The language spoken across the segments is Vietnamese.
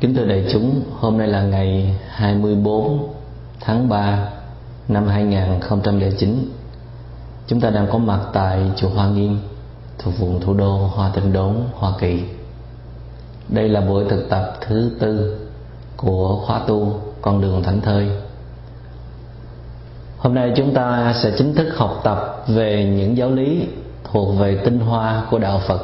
Kính thưa đại chúng, hôm nay là ngày 24 tháng 3 năm 2009. Chúng ta đang có mặt tại Chùa Hoa Nghiêm thuộc vùng thủ đô Hoa Thịnh Đốn, Hoa Kỳ. Đây là buổi thực tập thứ tư của khóa tu Con đường Thánh Thơi. Hôm nay chúng ta sẽ chính thức học tập về những giáo lý thuộc về tinh hoa của Đạo Phật.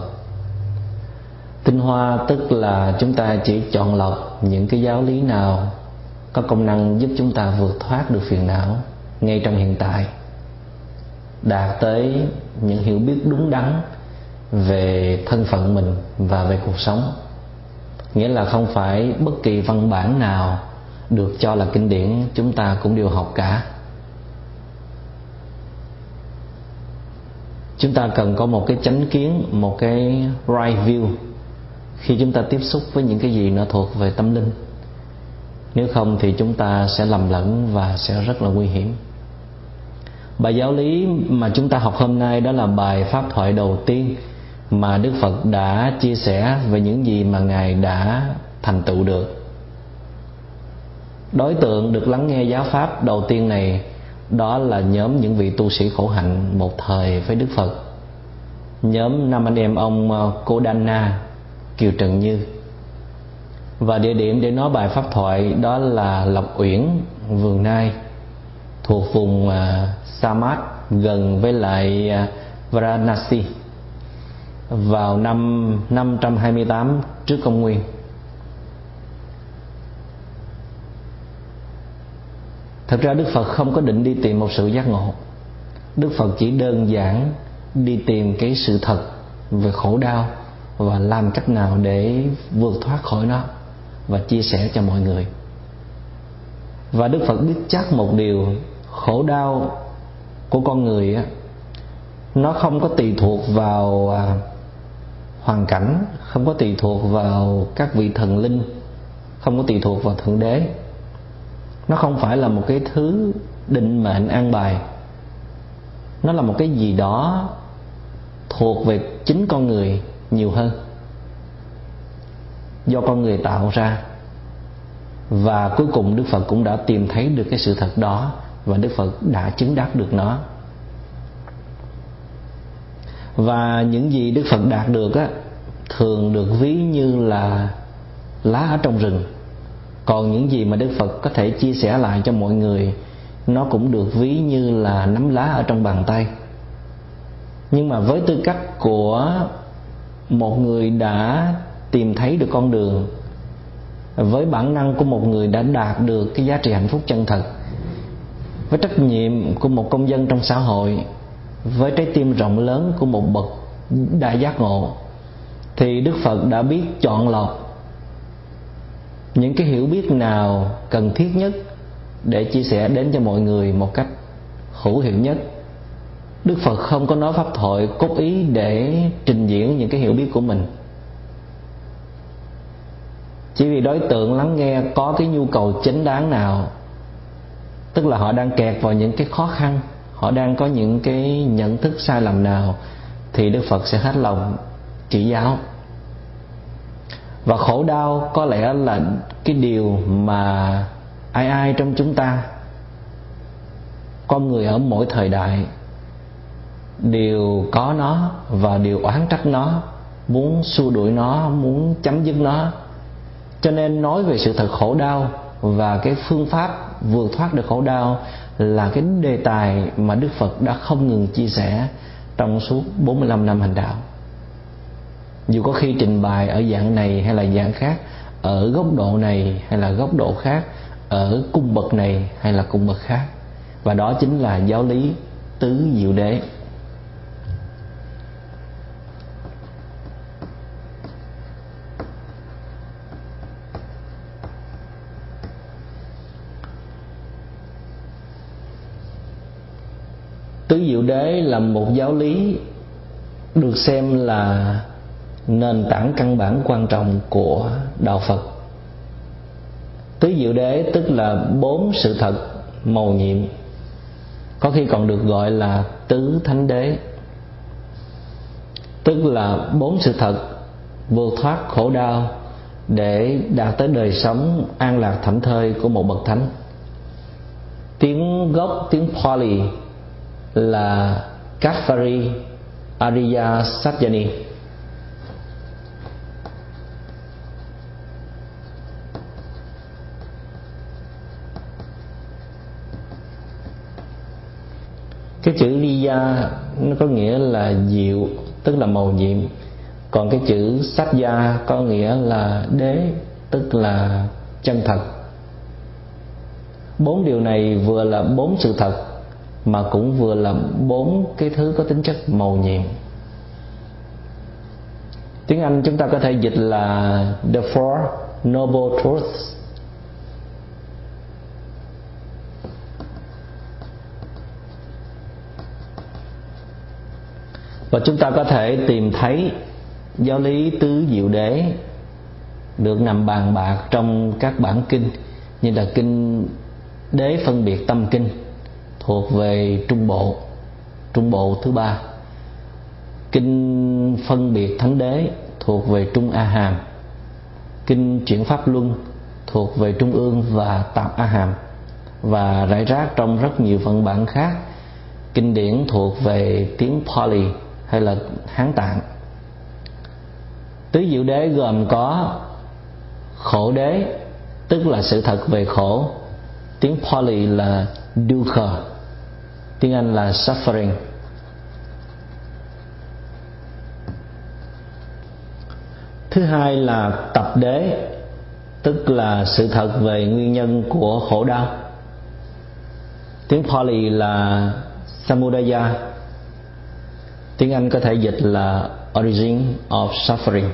Tinh hoa tức là chúng ta chỉ chọn lọc những cái giáo lý nào có công năng giúp chúng ta vượt thoát được phiền não ngay trong hiện tại, đạt tới những hiểu biết đúng đắn về thân phận mình và về cuộc sống. Nghĩa là không phải bất kỳ văn bản nào được cho là kinh điển chúng ta cũng đều học cả. Chúng ta cần có một cái chánh kiến, một cái right view khi chúng ta tiếp xúc với những cái gì nó thuộc về tâm linh. Nếu không thì chúng ta sẽ lầm lẫn và sẽ rất là nguy hiểm. Bài giáo lý mà chúng ta học hôm nay đó là bài pháp thoại đầu tiên mà Đức Phật đã chia sẻ về những gì mà Ngài đã thành tựu được. Đối tượng được lắng nghe giáo pháp đầu tiên này đó là nhóm những vị tu sĩ khổ hạnh một thời với Đức Phật, nhóm 5 anh em ông Cūḍāna Kiều Trần Như. Và địa điểm để nói bài pháp thoại đó là Lộc Uyển, Vườn Nai, thuộc vùng Samat gần với lại Varanasi vào năm 528 trước Công nguyên. Thật ra Đức Phật không có định đi tìm một sự giác ngộ. Đức Phật chỉ đơn giản đi tìm cái sự thật về khổ đau và làm cách nào để vượt thoát khỏi nó và chia sẻ cho mọi người. Và Đức Phật biết chắc một điều, khổ đau của con người á, nó không có tùy thuộc vào hoàn cảnh, không có tùy thuộc vào các vị thần linh, không có tùy thuộc vào Thượng Đế. Nó không phải là một cái thứ định mệnh an bài. Nó là một cái gì đó thuộc về chính con người nhiều hơn, do con người tạo ra. Và cuối cùng Đức Phật cũng đã tìm thấy được cái sự thật đó, và Đức Phật đã chứng đắc được nó. Và những gì Đức Phật đạt được á, thường được ví như là lá ở trong rừng. Còn những gì mà Đức Phật có thể chia sẻ lại cho mọi người, nó cũng được ví như là nắm lá ở trong bàn tay. Nhưng mà với tư cách của một người đã tìm thấy được con đường, với bản năng của một người đã đạt được cái giá trị hạnh phúc chân thật, với trách nhiệm của một công dân trong xã hội, với trái tim rộng lớn của một bậc đại giác ngộ, thì Đức Phật đã biết chọn lọc những cái hiểu biết nào cần thiết nhất để chia sẻ đến cho mọi người một cách hữu hiệu nhất. Đức Phật không có nói pháp thoại cốt ý để trình diễn những cái hiểu biết của mình. Chỉ vì đối tượng lắng nghe có cái nhu cầu chính đáng nào, tức là họ đang kẹt vào những cái khó khăn, họ đang có những cái nhận thức sai lầm nào, thì Đức Phật sẽ hết lòng chỉ giáo. Và khổ đau có lẽ là cái điều mà ai trong chúng ta, con người ở mỗi thời đại, đều có nó và đều oán trách nó, muốn xua đuổi nó, muốn chấm dứt nó. Cho nên nói về sự thật khổ đau và cái phương pháp vượt thoát được khổ đau là cái đề tài mà Đức Phật đã không ngừng chia sẻ trong suốt 45 năm hành đạo. Dù có khi trình bày ở dạng này hay là dạng khác, ở góc độ này hay là góc độ khác, ở cung bậc này hay là cung bậc khác. Và đó chính là giáo lý tứ diệu đế. Tứ diệu đế là một giáo lý được xem là nền tảng căn bản quan trọng của Đạo Phật. Tứ diệu đế tức là 4 sự thật mầu nhiệm, có khi còn được gọi là tứ thánh đế, tức là 4 sự thật vượt thoát khổ đau để đạt tới đời sống an lạc thảnh thơi của một bậc thánh. Tiếng gốc tiếng Pali là Kathaviri Ariya Sathyani. Cái chữ Riya nó có nghĩa là diệu, tức là màu nhiệm. Còn cái chữ Satya có nghĩa là đế, tức là chân thật. Bốn điều này vừa là bốn sự thật mà cũng vừa là bốn cái thứ có tính chất màu nhiệm. Tiếng Anh chúng ta có thể dịch là The Four Noble Truths. Và chúng ta có thể tìm thấy giáo lý tứ diệu đế được nằm bàn bạc trong các bản kinh, như là kinh Đế Phân Biệt Tâm Kinh thuộc về Trung Bộ thứ ba, kinh Phân Biệt Thánh Đế thuộc về Trung A Hàm, kinh Chuyển Pháp Luân thuộc về Trung Ương và Tạp A Hàm, và rải rác trong rất nhiều văn bản khác, kinh điển thuộc về tiếng Pali hay là Hán Tạng. Tứ diệu đế gồm có khổ đế, tức là sự thật về khổ, tiếng Pali là Dukkha, tiếng Anh là Suffering. Thứ hai là tập đế, tức là sự thật về nguyên nhân của khổ đau, tiếng Pali là Samudaya, tiếng Anh có thể dịch là Origin of Suffering.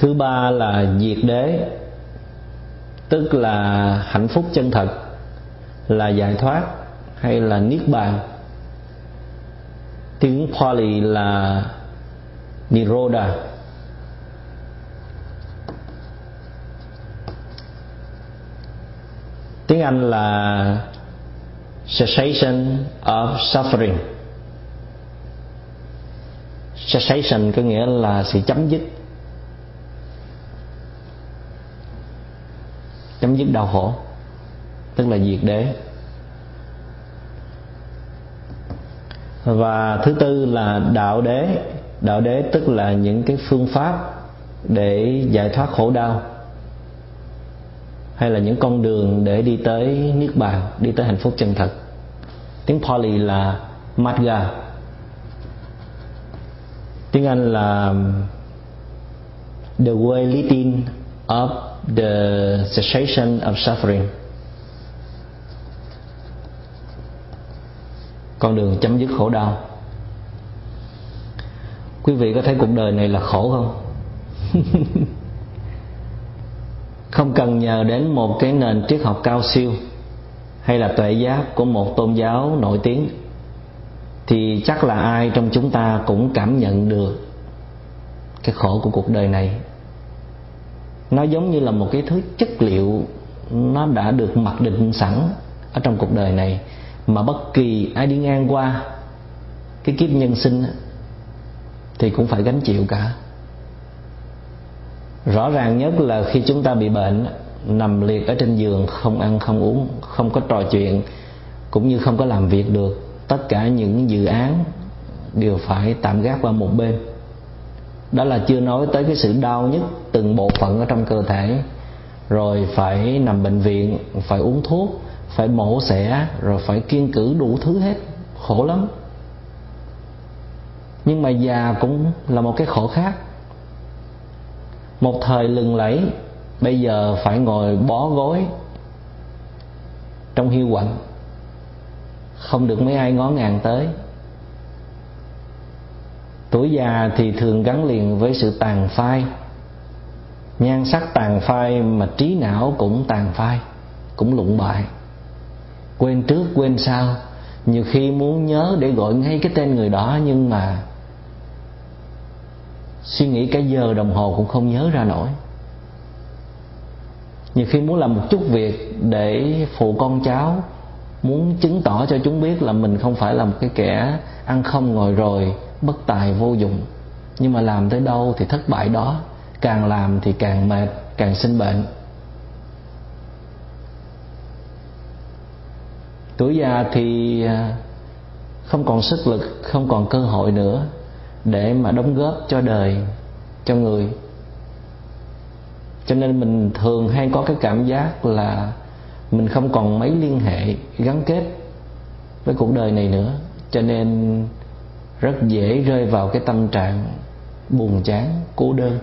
Thứ ba là diệt đế, tức là hạnh phúc chân thật, là giải thoát hay là niết bàn, tiếng Pali là Niroda. Tiếng Anh là Cessation of Suffering. Cessation có nghĩa là sự chấm dứt, chấm dứt đau khổ, tức là diệt đế. Và thứ tư là đạo đế. Đạo đế tức là những cái phương pháp để giải thoát khổ đau, hay là những con đường để đi tới niết bàn, đi tới hạnh phúc chân thật, tiếng Pali là Maga, tiếng Anh là The Way Leading of the Cessation of Suffering, con đường chấm dứt khổ đau. Quý vị có thấy cuộc đời này là khổ không? Không cần nhờ đến một cái nền triết học cao siêu hay là tuệ giác của một tôn giáo nổi tiếng, thì chắc là ai trong chúng ta cũng cảm nhận được cái khổ của cuộc đời này. Nó giống như là một cái thứ chất liệu, nó đã được mặc định sẵn ở trong cuộc đời này, mà bất kỳ ai đi ngang qua cái kiếp nhân sinh thì cũng phải gánh chịu cả. Rõ ràng nhất là khi chúng ta bị bệnh, nằm liệt ở trên giường, không ăn không uống, không có trò chuyện, cũng như không có làm việc được, tất cả những dự án đều phải tạm gác qua một bên. Đó là chưa nói tới cái sự đau nhức từng bộ phận ở trong cơ thể, rồi phải nằm bệnh viện, phải uống thuốc, phải mổ xẻ, rồi phải kiêng cữ đủ thứ hết, khổ lắm. Nhưng mà già cũng là một cái khổ khác. Một thời lừng lẫy, bây giờ phải ngồi bó gối trong hiu quạnh, không được mấy ai ngó ngàng tới. Tuổi già thì thường gắn liền với sự tàn phai, nhan sắc tàn phai mà trí não cũng tàn phai, cũng lụng bại, quên trước quên sau. Nhiều khi muốn nhớ để gọi ngay cái tên người đó, nhưng mà suy nghĩ cả giờ đồng hồ cũng không nhớ ra nổi. Nhiều khi muốn làm một chút việc để phụ con cháu, muốn chứng tỏ cho chúng biết là mình không phải là một cái kẻ ăn không ngồi rồi, bất tài vô dụng. Nhưng mà làm tới đâu thì thất bại đó, càng làm thì càng mệt, càng sinh bệnh. Tuổi già thì không còn sức lực, không còn cơ hội nữa để mà đóng góp cho đời, cho người. Cho nên mình thường hay có cái cảm giác là mình không còn mấy liên hệ gắn kết với cuộc đời này nữa, cho nên rất dễ rơi vào cái tâm trạng buồn chán, cô đơn.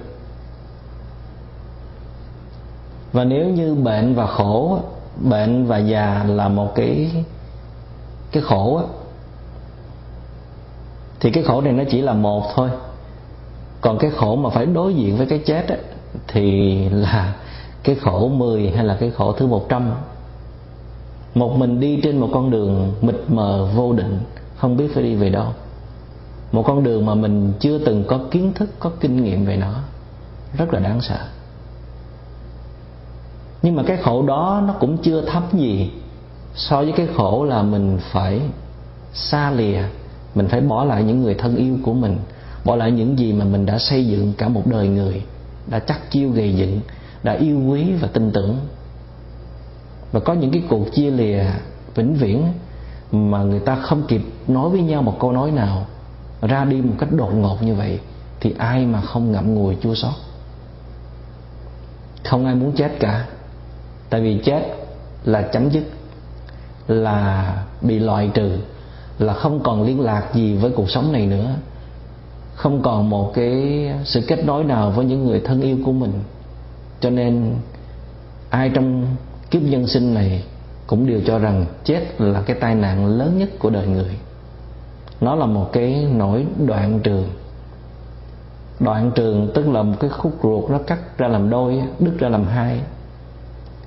Và nếu như bệnh và khổ, bệnh và già là một cái khổ á, thì cái khổ này nó chỉ là một thôi. Còn cái khổ mà phải đối diện với cái chết á, thì là cái khổ 10 hay là cái khổ thứ 100. Một mình đi trên một con đường mịt mờ vô định, không biết phải đi về đâu. Một con đường mà mình chưa từng có kiến thức, có kinh nghiệm về nó, rất là đáng sợ. Nhưng mà cái khổ đó nó cũng chưa thấm gì so với cái khổ là mình phải xa lìa, mình phải bỏ lại những người thân yêu của mình, bỏ lại những gì mà mình đã xây dựng cả một đời người, đã chắc chiêu gầy dựng, đã yêu quý và tin tưởng. Và có những cái cuộc chia lìa vĩnh viễn mà người ta không kịp nói với nhau một câu nói nào, ra đi một cách đột ngột như vậy, thì ai mà không ngậm ngùi chua xót. Không ai muốn chết cả. Tại vì chết là chấm dứt, là bị loại trừ, là không còn liên lạc gì với cuộc sống này nữa, không còn một cái sự kết nối nào với những người thân yêu của mình. Cho nên ai trong kiếp nhân sinh này cũng đều cho rằng chết là cái tai nạn lớn nhất của đời người. Nó là một cái nỗi đoạn trường. Đoạn trường tức là một cái khúc ruột nó cắt ra làm đôi, đứt ra làm hai,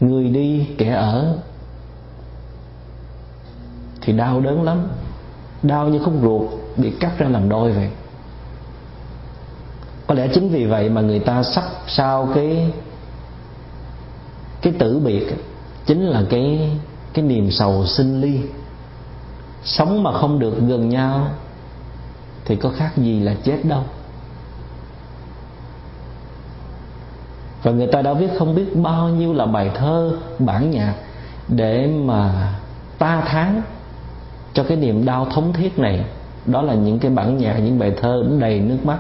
người đi kẻ ở. Thì đau đớn lắm, đau như khúc ruột bị cắt ra làm đôi vậy. Có lẽ chính vì vậy mà người ta sắp sau cái tử biệt chính là cái niềm sầu sinh ly. Sống mà không được gần nhau thì có khác gì là chết đâu. Và người ta đã viết không biết bao nhiêu là bài thơ, bản nhạc để mà ta thán cho cái niềm đau thống thiết này. Đó là những cái bản nhạc, những bài thơ đầy nước mắt.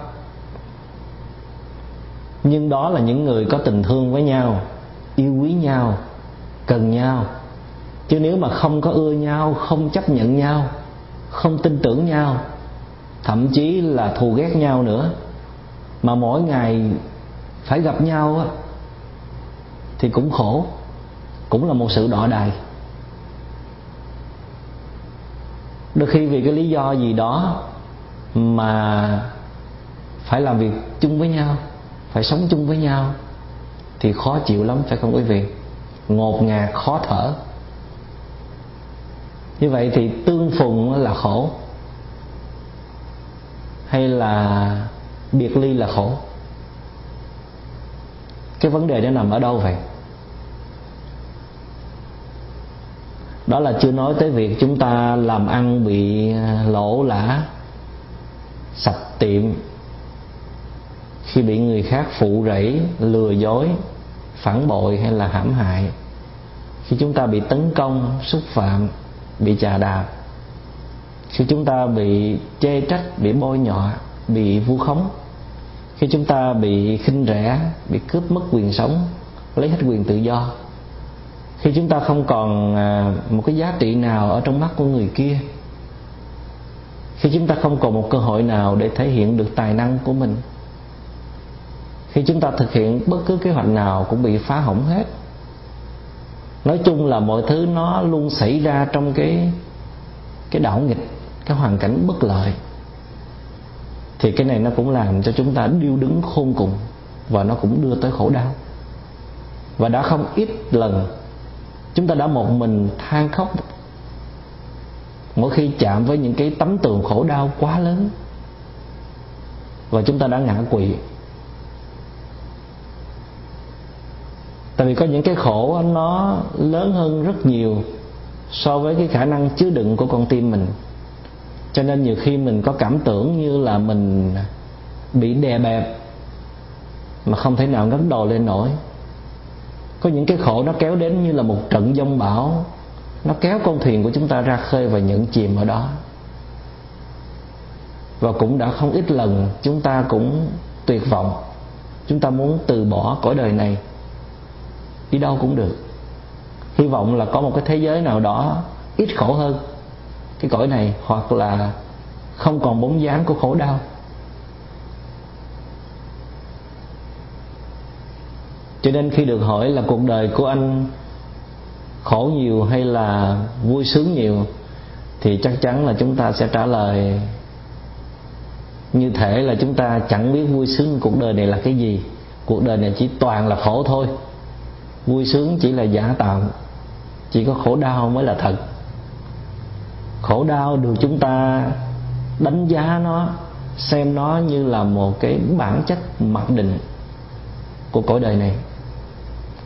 Nhưng đó là những người có tình thương với nhau, yêu quý nhau, cần nhau. Chứ nếu mà không có ưa nhau, không chấp nhận nhau, không tin tưởng nhau, thậm chí là thù ghét nhau nữa, mà mỗi ngày phải gặp nhau thì cũng khổ, cũng là một sự đọa đày. Đôi khi vì cái lý do gì đó mà phải làm việc chung với nhau, phải sống chung với nhau thì khó chịu lắm, phải không quý vị? Ngột ngạt, khó thở. Như vậy thì tương phùng là khổ, hay là biệt ly là khổ? Cái vấn đề nó nằm ở đâu vậy? Đó là chưa nói tới việc chúng ta làm ăn bị lỗ lã, sập tiệm, khi bị người khác phụ rẫy, lừa dối, phản bội hay là hãm hại, khi chúng ta bị tấn công, xúc phạm, bị chà đạp, khi chúng ta bị chê trách, bị bôi nhọ, bị vu khống, khi chúng ta bị khinh rẻ, bị cướp mất quyền sống, lấy hết quyền tự do, khi chúng ta không còn một cái giá trị nào ở trong mắt của người kia, khi chúng ta không còn một cơ hội nào để thể hiện được tài năng của mình, khi chúng ta thực hiện bất cứ kế hoạch nào cũng bị phá hỏng hết. Nói chung là mọi thứ nó luôn xảy ra trong cái đảo nghịch, cái hoàn cảnh bất lợi. Thì cái này nó cũng làm cho chúng ta điêu đứng khôn cùng, và nó cũng đưa tới khổ đau. Và đã không ít lần chúng ta đã một mình than khóc mỗi khi chạm với những cái tấm tường khổ đau quá lớn, và chúng ta đã ngã quỵ. Tại vì có những cái khổ nó lớn hơn rất nhiều so với cái khả năng chứa đựng của con tim mình. Cho nên nhiều khi mình có cảm tưởng như là mình bị đè bẹp mà không thể nào gánh đồ lên nổi. Có những cái khổ nó kéo đến như là một trận giông bão, nó kéo con thuyền của chúng ta ra khơi và nhận chìm ở đó. Và cũng đã không ít lần chúng ta cũng tuyệt vọng, chúng ta muốn từ bỏ cõi đời này, đi đâu cũng được, hy vọng là có một cái thế giới nào đó ít khổ hơn cái cõi này, hoặc là không còn bóng dáng của khổ đau. Cho nên khi được hỏi là cuộc đời của anh khổ nhiều hay là vui sướng nhiều, thì chắc chắn là chúng ta sẽ trả lời như thể là chúng ta chẳng biết vui sướng cuộc đời này là cái gì. Cuộc đời này chỉ toàn là khổ thôi, vui sướng chỉ là giả tạo, chỉ có khổ đau mới là thật. Khổ đau được chúng ta đánh giá nó, xem nó như là một cái bản chất mặc định của cõi đời này.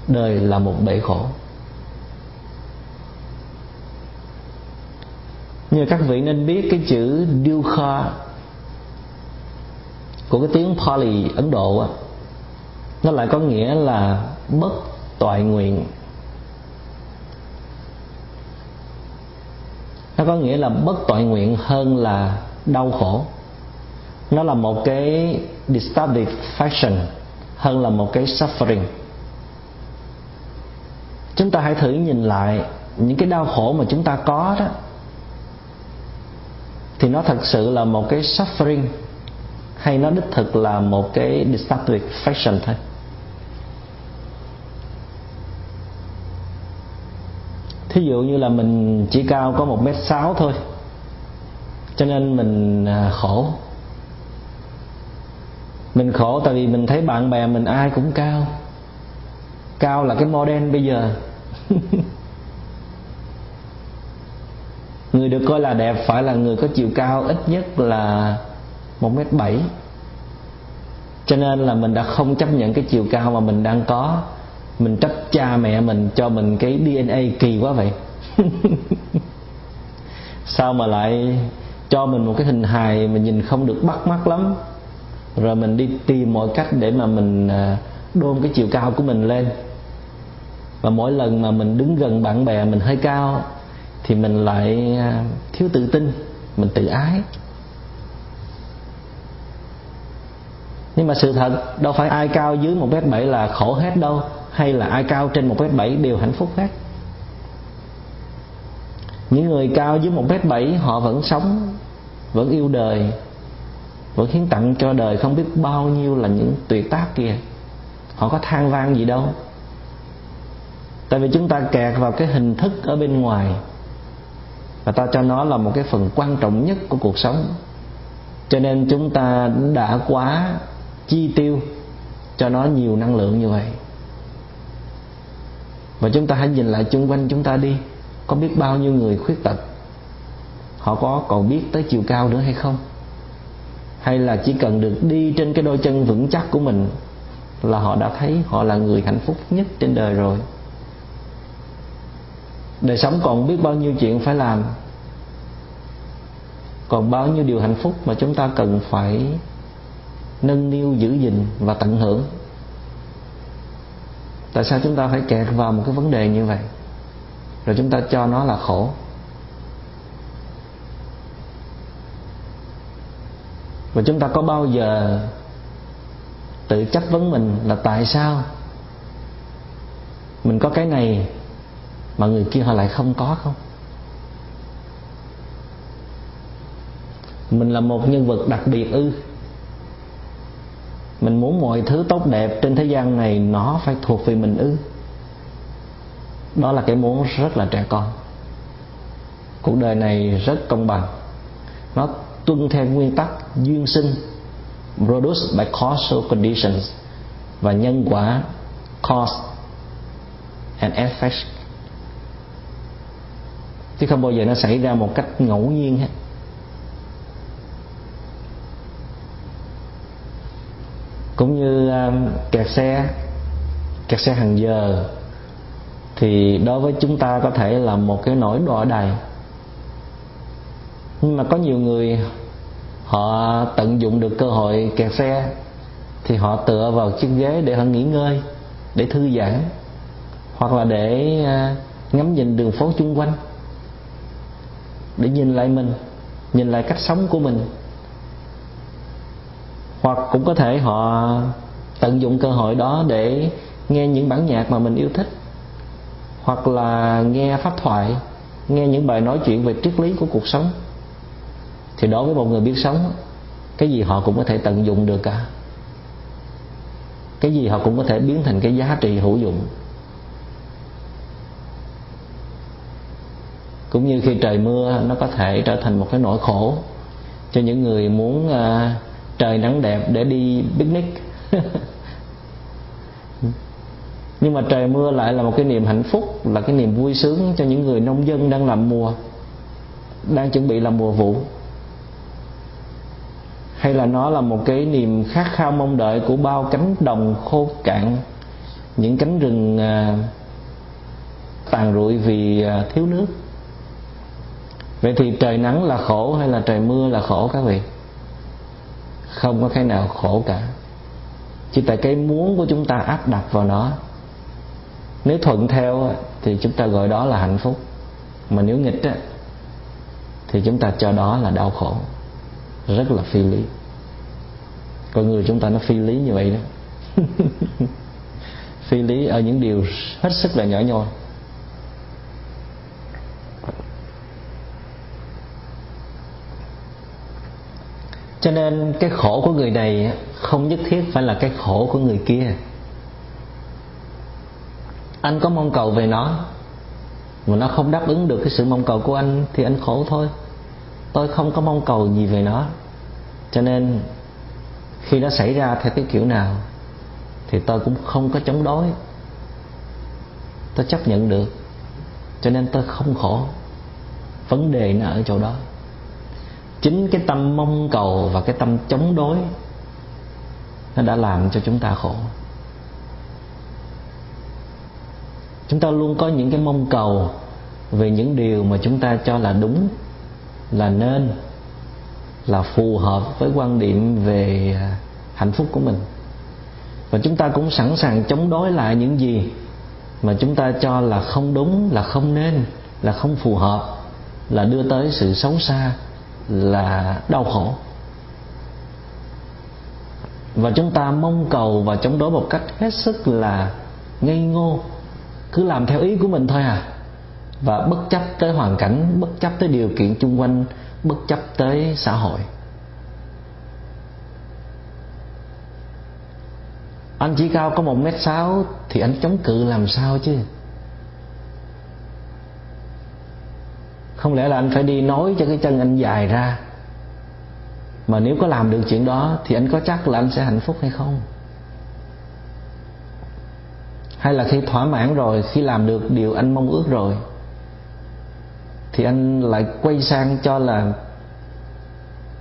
Đời là một bể khổ. Như các vị nên biết, cái chữ Dukkha của cái tiếng Pali Ấn Độ á, nó lại có nghĩa là bất toại nguyện. Nó có nghĩa là bất toại nguyện hơn là đau khổ. Nó là một cái dissatisfaction hơn là một cái suffering. Chúng ta hãy thử nhìn lại những cái đau khổ mà chúng ta có đó, thì nó thật sự là một cái suffering hay nó đích thực là một cái dissatisfaction thôi. Thí dụ như là mình chỉ cao có 1m6 thôi, cho nên mình khổ. Mình khổ tại vì mình thấy bạn bè mình ai cũng cao. Cao là cái model bây giờ. Người được coi là đẹp phải là người có chiều cao ít nhất là 1m7. Cho nên là mình đã không chấp nhận cái chiều cao mà mình đang có. Mình trách cha mẹ mình cho mình cái DNA kỳ quá vậy. Sao mà lại cho mình một cái hình hài mình nhìn không được bắt mắt lắm. Rồi mình đi tìm mọi cách để mà mình đôn cái chiều cao của mình lên. Và mỗi lần mà mình đứng gần bạn bè mình hơi cao thì mình lại thiếu tự tin, mình tự ái. Nhưng mà sự thật đâu phải ai cao dưới 1m7 là khổ hết đâu, hay là ai cao trên 1m7 đều hạnh phúc hết. Những người cao dưới 1m7 họ vẫn sống, vẫn yêu đời, vẫn hiến tặng cho đời không biết bao nhiêu là những tuyệt tác kia. Họ có than vang gì đâu. Tại vì chúng ta kẹt vào cái hình thức ở bên ngoài và ta cho nó là một cái phần quan trọng nhất của cuộc sống. Cho nên chúng ta đã quá chi tiêu cho nó nhiều năng lượng như vậy. Và chúng ta hãy nhìn lại chung quanh chúng ta đi, có biết bao nhiêu người khuyết tật, họ có còn biết tới chiều cao nữa hay không? Hay là chỉ cần được đi trên cái đôi chân vững chắc của mình là họ đã thấy họ là người hạnh phúc nhất trên đời rồi. Đời sống còn biết bao nhiêu chuyện phải làm, còn bao nhiêu điều hạnh phúc mà chúng ta cần phải nâng niu, giữ gìn và tận hưởng. Tại sao chúng ta phải kẹt vào một cái vấn đề như vậy rồi chúng ta cho nó là khổ? Và chúng ta có bao giờ tự chất vấn mình là tại sao mình có cái này mà người kia họ lại không có không? Mình là một nhân vật đặc biệt ư? Mình muốn mọi thứ tốt đẹp trên thế gian này nó phải thuộc về mình ư? Đó là cái muốn rất là trẻ con. Cuộc đời này rất công bằng, nó tuân theo nguyên tắc duyên sinh, produced by causal conditions, và nhân quả, cause and effect, chứ không bao giờ nó xảy ra một cách ngẫu nhiên hết. Cũng như kẹt xe hàng giờ thì đối với chúng ta có thể là một cái nỗi đọa đầy. Nhưng mà có nhiều người họ tận dụng được cơ hội kẹt xe thì họ tựa vào chiếc ghế để họ nghỉ ngơi, để thư giãn, hoặc là để ngắm nhìn đường phố chung quanh, để nhìn lại mình, nhìn lại cách sống của mình. Hoặc cũng có thể họ tận dụng cơ hội đó để nghe những bản nhạc mà mình yêu thích, hoặc là nghe pháp thoại, nghe những bài nói chuyện về triết lý của cuộc sống. Thì đối với một người biết sống, cái gì họ cũng có thể tận dụng được cả, cái gì họ cũng có thể biến thành cái giá trị hữu dụng. Cũng như khi trời mưa, nó có thể trở thành một cái nỗi khổ cho những người muốn trời nắng đẹp để đi picnic nhưng mà trời mưa lại là một cái niềm hạnh phúc, là cái niềm vui sướng cho những người nông dân đang làm mùa, đang chuẩn bị làm mùa vụ. Hay là nó là một cái niềm khát khao mong đợi của bao cánh đồng khô cạn, những cánh rừng tàn rụi vì thiếu nước. Vậy thì trời nắng là khổ hay là trời mưa là khổ các vị? Không có cái nào khổ cả, chỉ tại cái muốn của chúng ta áp đặt vào nó. Nếu thuận theo thì chúng ta gọi đó là hạnh phúc, mà nếu nghịch thì chúng ta cho đó là đau khổ, rất là phi lý. Con người chúng ta nó phi lý như vậy đó phi lý ở những điều hết sức là nhỏ nhoi. Cho nên cái khổ của người này không nhất thiết phải là cái khổ của người kia. Anh có mong cầu về nó mà nó không đáp ứng được cái sự mong cầu của anh thì anh khổ thôi. Tôi không có mong cầu gì về nó, cho nên khi nó xảy ra theo cái kiểu nào thì tôi cũng không có chống đối, tôi chấp nhận được, cho nên tôi không khổ. Vấn đề nó ở chỗ đó. Chính cái tâm mong cầu và cái tâm chống đối nó đã làm cho chúng ta khổ. Chúng ta luôn có những cái mong cầu về những điều mà chúng ta cho là đúng, là nên, là phù hợp với quan điểm về hạnh phúc của mình. Và chúng ta cũng sẵn sàng chống đối lại những gì mà chúng ta cho là không đúng, là không nên, là không phù hợp, là đưa tới sự xấu xa, là đau khổ. Và chúng ta mong cầu và chống đối một cách hết sức là ngây ngô, cứ làm theo ý của mình thôi à, và bất chấp tới hoàn cảnh, bất chấp tới điều kiện chung quanh, bất chấp tới xã hội. Anh chỉ cao có 1m6 thì anh chống cự làm sao chứ? Không lẽ là anh phải đi nối cho cái chân anh dài ra? Mà nếu có làm được chuyện đó thì anh có chắc là anh sẽ hạnh phúc hay không? Hay là khi thỏa mãn rồi, khi làm được điều anh mong ước rồi thì anh lại quay sang cho là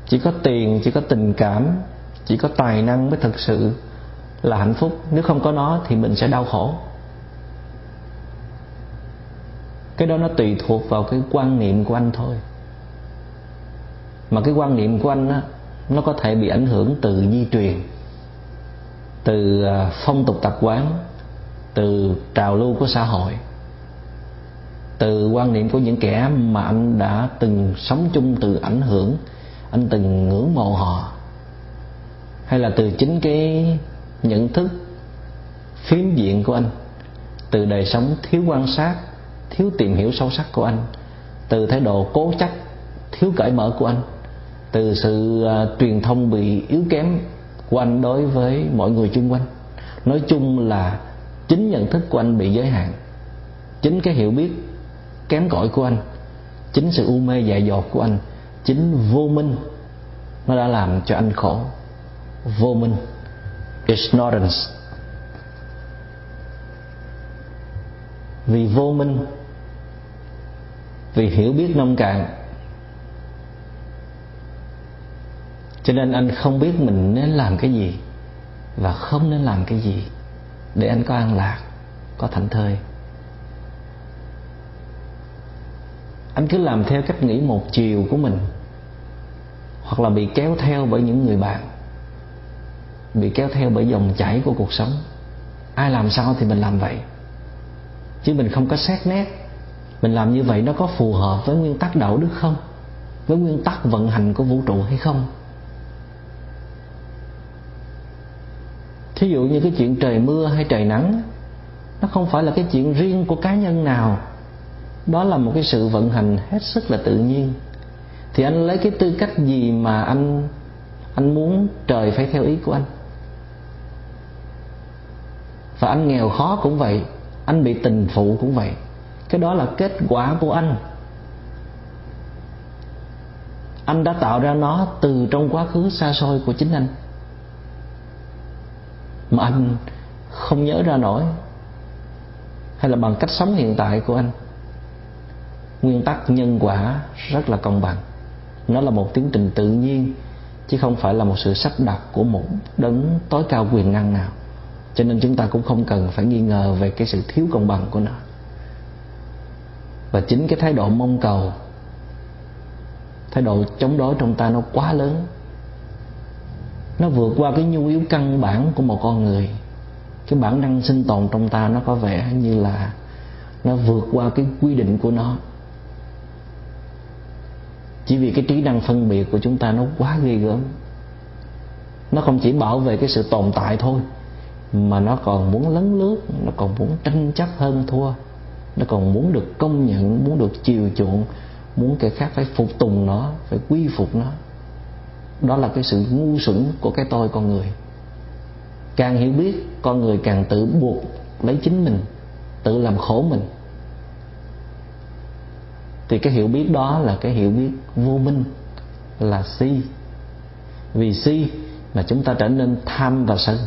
chỉ có tiền, chỉ có tình cảm, chỉ có tài năng mới thực sự là hạnh phúc, nếu không có nó thì mình sẽ đau khổ. Cái đó nó tùy thuộc vào cái quan niệm của anh thôi. Mà cái quan niệm của anh á, nó có thể bị ảnh hưởng từ di truyền, từ phong tục tập quán, từ trào lưu của xã hội, từ quan niệm của những kẻ mà anh đã từng sống chung, từ ảnh hưởng, anh từng ngưỡng mộ họ, hay là từ chính cái nhận thức phiến diện của anh, từ đời sống thiếu quan sát, thiếu tìm hiểu sâu sắc của anh, từ thái độ cố chấp, thiếu cởi mở của anh, từ sự truyền thông bị yếu kém của anh đối với mọi người chung quanh. Nói chung là chính nhận thức của anh bị giới hạn, chính cái hiểu biết kém cỏi của anh, chính sự u mê dại dột của anh, chính vô minh nó đã làm cho anh khổ. Vô minh, ignorance. Vì vô minh, vì hiểu biết nông cạn, cho nên anh không biết mình nên làm cái gì và không nên làm cái gì để anh có an lạc, có thảnh thơi, anh cứ làm theo cách nghĩ một chiều của mình, hoặc là bị kéo theo bởi những người bạn, bị kéo theo bởi dòng chảy của cuộc sống. Ai làm sao thì mình làm vậy, chứ mình không có xét nét mình làm như vậy nó có phù hợp với nguyên tắc đạo đức không, với nguyên tắc vận hành của vũ trụ hay không. Thí dụ như cái chuyện trời mưa hay trời nắng, nó không phải là cái chuyện riêng của cá nhân nào, đó là một cái sự vận hành hết sức là tự nhiên. Thì anh lấy cái tư cách gì mà anh muốn trời phải theo ý của anh? Và anh nghèo khó cũng vậy, anh bị tình phụ cũng vậy, cái đó là kết quả của anh. Anh đã tạo ra nó từ trong quá khứ xa xôi của chính anh, mà anh không nhớ ra nổi, hay là bằng cách sống hiện tại của anh. Nguyên tắc nhân quả rất là công bằng, nó là một tiến trình tự nhiên, chứ không phải là một sự sắp đặt của một đấng tối cao quyền năng nào. Cho nên chúng ta cũng không cần phải nghi ngờ về cái sự thiếu công bằng của nó. Và chính cái thái độ mong cầu, thái độ chống đối trong ta nó quá lớn, nó vượt qua cái nhu yếu căn bản của một con người. Cái bản năng sinh tồn trong ta nó có vẻ như là nó vượt qua cái quy định của nó, chỉ vì cái trí năng phân biệt của chúng ta nó quá ghê gớm. Nó không chỉ bảo vệ cái sự tồn tại thôi, mà nó còn muốn lấn lướt, nó còn muốn tranh chấp hơn thua, nó còn muốn được công nhận, muốn được chiều chuộng, muốn kẻ khác phải phục tùng nó, phải quy phục nó. Đó là cái sự ngu xuẩn của cái tôi con người. Càng hiểu biết, con người càng tự buộc lấy chính mình, tự làm khổ mình. Thì cái hiểu biết đó là cái hiểu biết vô minh, là si. Vì si mà chúng ta trở nên tham và sân.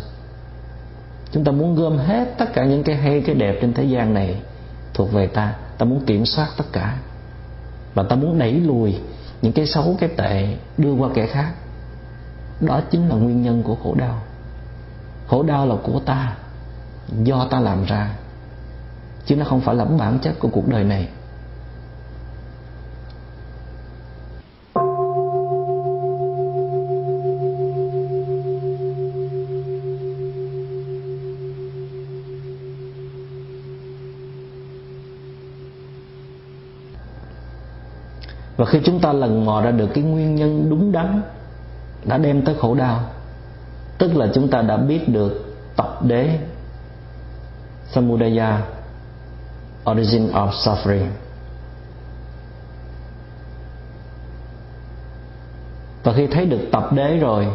Chúng ta muốn gom hết tất cả những cái hay, cái đẹp trên thế gian này thuộc về ta. Ta muốn kiểm soát tất cả, và ta muốn đẩy lùi những cái xấu, cái tệ đưa qua kẻ khác. Đó chính là nguyên nhân của khổ đau. Khổ đau là của ta, do ta làm ra, chứ nó không phải là bản chất của cuộc đời này. Và khi chúng ta lần mò ra được cái nguyên nhân đúng đắn đã đem tới khổ đau, tức là chúng ta đã biết được tập đế Samudaya, origin of suffering. Và khi thấy được tập đế rồi,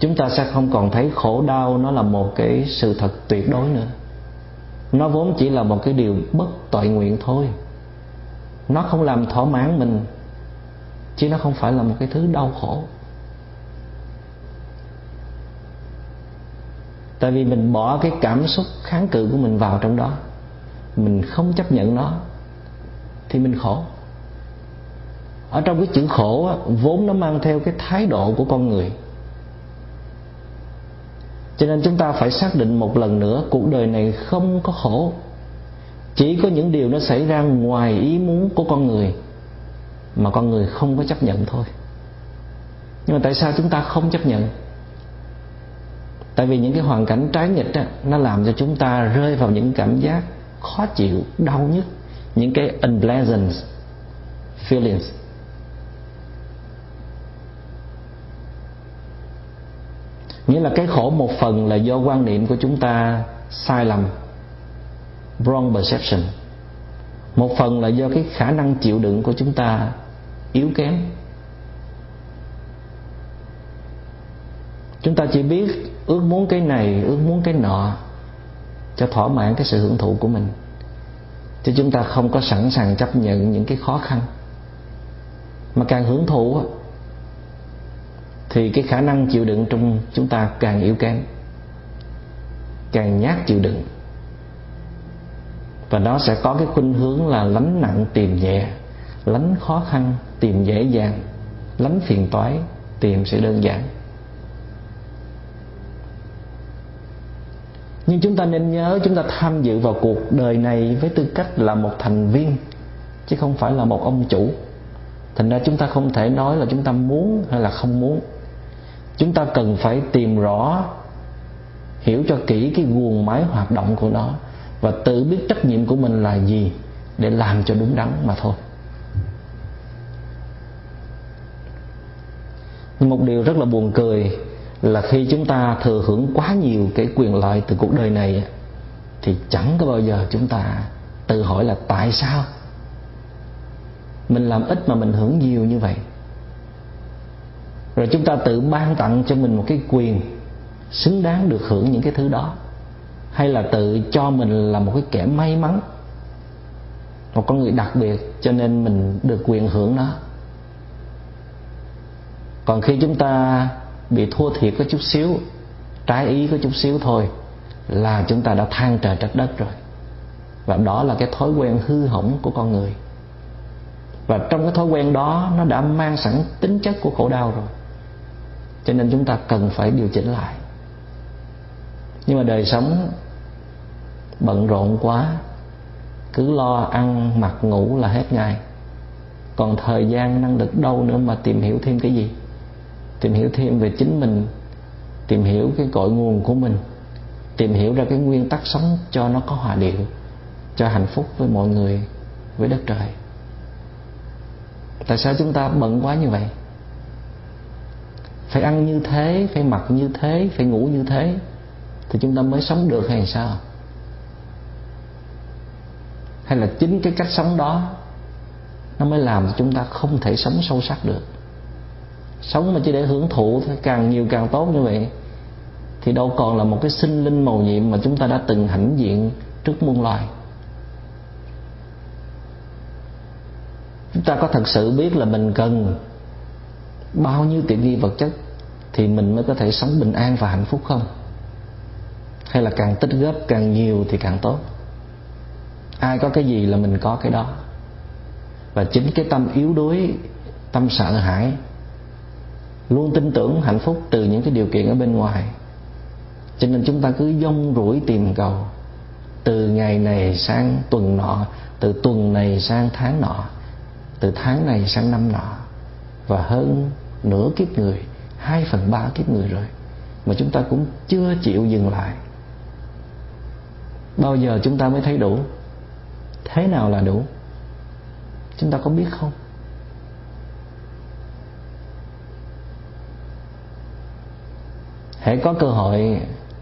chúng ta sẽ không còn thấy khổ đau nó là một cái sự thật tuyệt đối nữa. Nó vốn chỉ là một cái điều bất toại nguyện thôi. Nó không làm thỏa mãn mình, chứ nó không phải là một cái thứ đau khổ. Tại vì mình bỏ cái cảm xúc kháng cự của mình vào trong đó, mình không chấp nhận nó, thì mình khổ. Ở trong cái chữ khổ vốn nó mang theo cái thái độ của con người. Cho nên chúng ta phải xác định một lần nữa, cuộc đời này không có khổ, chỉ có những điều nó xảy ra ngoài ý muốn của con người mà con người không có chấp nhận thôi. Nhưng mà tại sao chúng ta không chấp nhận? Tại vì những cái hoàn cảnh trái nghịch á, nó làm cho chúng ta rơi vào những cảm giác khó chịu, đau nhức, những cái unpleasant feelings. Nghĩa là cái khổ một phần là do quan niệm của chúng ta sai lầm, wrong perception. Một phần là do cái khả năng chịu đựng của chúng ta yếu kém. Chúng ta chỉ biết ước muốn cái này, ước muốn cái nọ cho thỏa mãn cái sự hưởng thụ của mình, chứ chúng ta không có sẵn sàng chấp nhận những cái khó khăn. Mà càng hưởng thụ thì cái khả năng chịu đựng trong chúng ta càng yếu kém, càng nhát chịu đựng. Và nó sẽ có cái khuynh hướng là lánh nặng tìm nhẹ, lánh khó khăn tìm dễ dàng, lánh phiền toái tìm sự đơn giản. Nhưng chúng ta nên nhớ, chúng ta tham dự vào cuộc đời này với tư cách là một thành viên chứ không phải là một ông chủ. Thành ra chúng ta không thể nói là chúng ta muốn hay là không muốn. Chúng ta cần phải tìm rõ, hiểu cho kỹ cái guồng máy hoạt động của nó, và tự biết trách nhiệm của mình là gì để làm cho đúng đắn mà thôi. Nhưng một điều rất là buồn cười là khi chúng ta thừa hưởng quá nhiều cái quyền lợi từ cuộc đời này, thì chẳng có bao giờ chúng ta tự hỏi là tại sao mình làm ít mà mình hưởng nhiều như vậy. Rồi chúng ta tự ban tặng cho mình một cái quyền xứng đáng được hưởng những cái thứ đó, hay là tự cho mình là một cái kẻ may mắn, một con người đặc biệt cho nên mình được quyền hưởng nó. Còn khi chúng ta bị thua thiệt có chút xíu, trái ý có chút xíu thôi là chúng ta đã than trời trách đất rồi. Và đó là cái thói quen hư hỏng của con người. Và trong cái thói quen đó nó đã mang sẵn tính chất của khổ đau rồi. Cho nên chúng ta cần phải điều chỉnh lại. Nhưng mà đời sống bận rộn quá, cứ lo ăn mặc ngủ là hết ngày. Còn thời gian năng lực đâu nữa mà tìm hiểu thêm cái gì? Tìm hiểu thêm về chính mình, tìm hiểu cái cội nguồn của mình, tìm hiểu ra cái nguyên tắc sống cho nó có hòa điệu, cho hạnh phúc với mọi người, với đất trời. Tại sao chúng ta bận quá như vậy? Phải ăn như thế, phải mặc như thế, phải ngủ như thế thì chúng ta mới sống được hay sao? Hay là chính cái cách sống đó nó mới làm chúng ta không thể sống sâu sắc được. Sống mà chỉ để hưởng thụ thôi, càng nhiều càng tốt như vậy thì đâu còn là một cái sinh linh mầu nhiệm mà chúng ta đã từng hãnh diện trước muôn loài. Chúng ta có thật sự biết là mình cần bao nhiêu tiện nghi vật chất thì mình mới có thể sống bình an và hạnh phúc không? Hay là càng tích góp càng nhiều thì càng tốt? Ai có cái gì là mình có cái đó. Và chính cái tâm yếu đuối, tâm sợ hãi, luôn tin tưởng hạnh phúc từ những cái điều kiện ở bên ngoài, cho nên chúng ta cứ dông rủi tìm cầu, từ ngày này sang tuần nọ, từ tuần này sang tháng nọ, từ tháng này sang năm nọ, và hơn nửa kiếp người, 2/3 kiếp người rồi mà chúng ta cũng chưa chịu dừng lại. Bao giờ chúng ta mới thấy đủ? Thế nào là đủ? Chúng ta có biết không? Hễ có cơ hội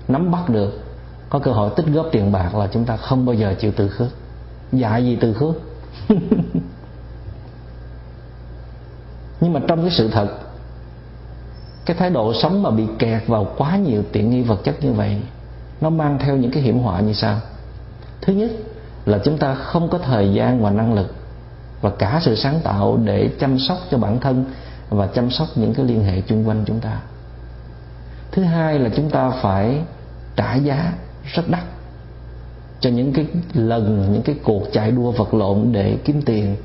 nắm bắt được, có cơ hội tích góp tiền bạc là chúng ta không bao giờ chịu từ khước. Dạ gì từ khước? Nhưng mà trong cái sự thật, cái thái độ sống mà bị kẹt vào quá nhiều tiện nghi vật chất như vậy, nó mang theo những cái hiểm họa như sau. Thứ nhất là chúng ta không có thời gian và năng lực và cả sự sáng tạo để chăm sóc cho bản thân và chăm sóc những cái liên hệ chung quanh chúng ta. Thứ hai là chúng ta phải trả giá rất đắt cho những cái lần, những cái cuộc chạy đua vật lộn để kiếm tiền.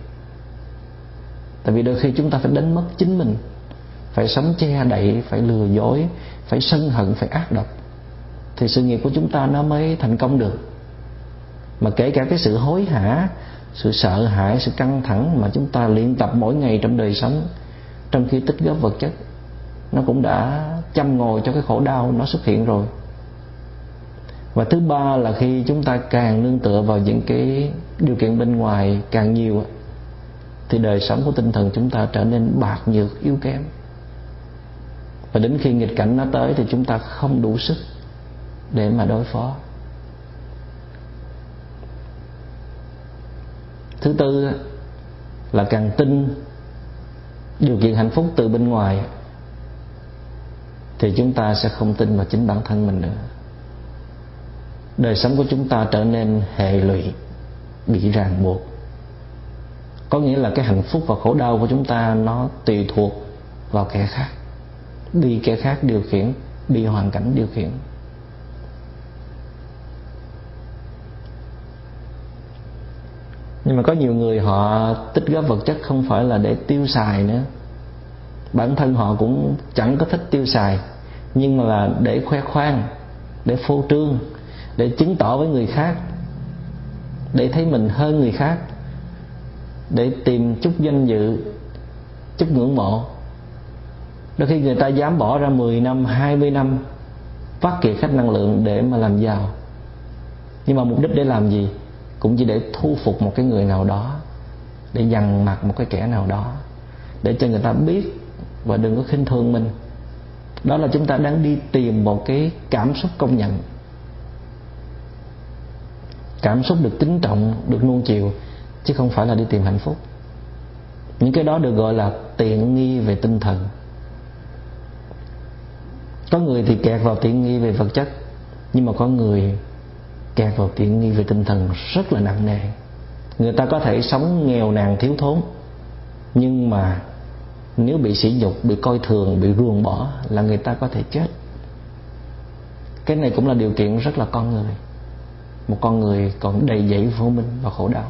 Tại vì đôi khi chúng ta phải đánh mất chính mình, phải sống che đậy, phải lừa dối, phải sân hận, phải ác độc thì sự nghiệp của chúng ta nó mới thành công được. Mà kể cả cái sự hối hả, sự sợ hãi, sự căng thẳng mà chúng ta luyện tập mỗi ngày trong đời sống, trong khi tích góp vật chất, nó cũng đã châm ngòi cho cái khổ đau nó xuất hiện rồi. Và thứ ba là khi chúng ta càng nương tựa vào những cái điều kiện bên ngoài càng nhiều thì đời sống của tinh thần chúng ta trở nên bạc nhược, yếu kém. Và đến khi nghịch cảnh nó tới thì chúng ta không đủ sức để mà đối phó. Thứ tư là càng tin điều kiện hạnh phúc từ bên ngoài thì chúng ta sẽ không tin vào chính bản thân mình nữa. Đời sống của chúng ta trở nên hệ lụy, bị ràng buộc. Có nghĩa là cái hạnh phúc và khổ đau của chúng ta nó tùy thuộc vào kẻ khác, bị kẻ khác điều khiển, bị hoàn cảnh điều khiển. Nhưng mà có nhiều người họ tích góp vật chất không phải là để tiêu xài nữa. Bản thân họ cũng chẳng có thích tiêu xài, nhưng mà là để khoe khoang, để phô trương, để chứng tỏ với người khác, để thấy mình hơn người khác. để tìm chút danh dự, chút ngưỡng mộ. Đôi khi người ta dám bỏ ra 10 năm, 20 năm phát kiệt hết năng lượng để mà làm giàu, nhưng mà mục đích để làm gì? Cũng chỉ để thu phục một cái người nào đó, để dằn mặt một cái kẻ nào đó, để cho người ta biết và đừng có khinh thường mình. Đó là chúng ta đang đi tìm một cái cảm xúc công nhận, cảm xúc được kính trọng, được nuông chiều, chứ không phải là đi tìm hạnh phúc. Những cái đó được gọi là tiện nghi về tinh thần. Có người thì kẹt vào tiện nghi về vật chất, nhưng mà có người kẹt vào tiện nghi về tinh thần rất là nặng nề. Người ta có thể sống nghèo nàn thiếu thốn, nhưng mà nếu bị sỉ nhục, bị coi thường, bị ruồng bỏ là người ta có thể chết. Cái này cũng là điều kiện rất là con người. Một con người còn đầy dẫy vô minh và khổ đau.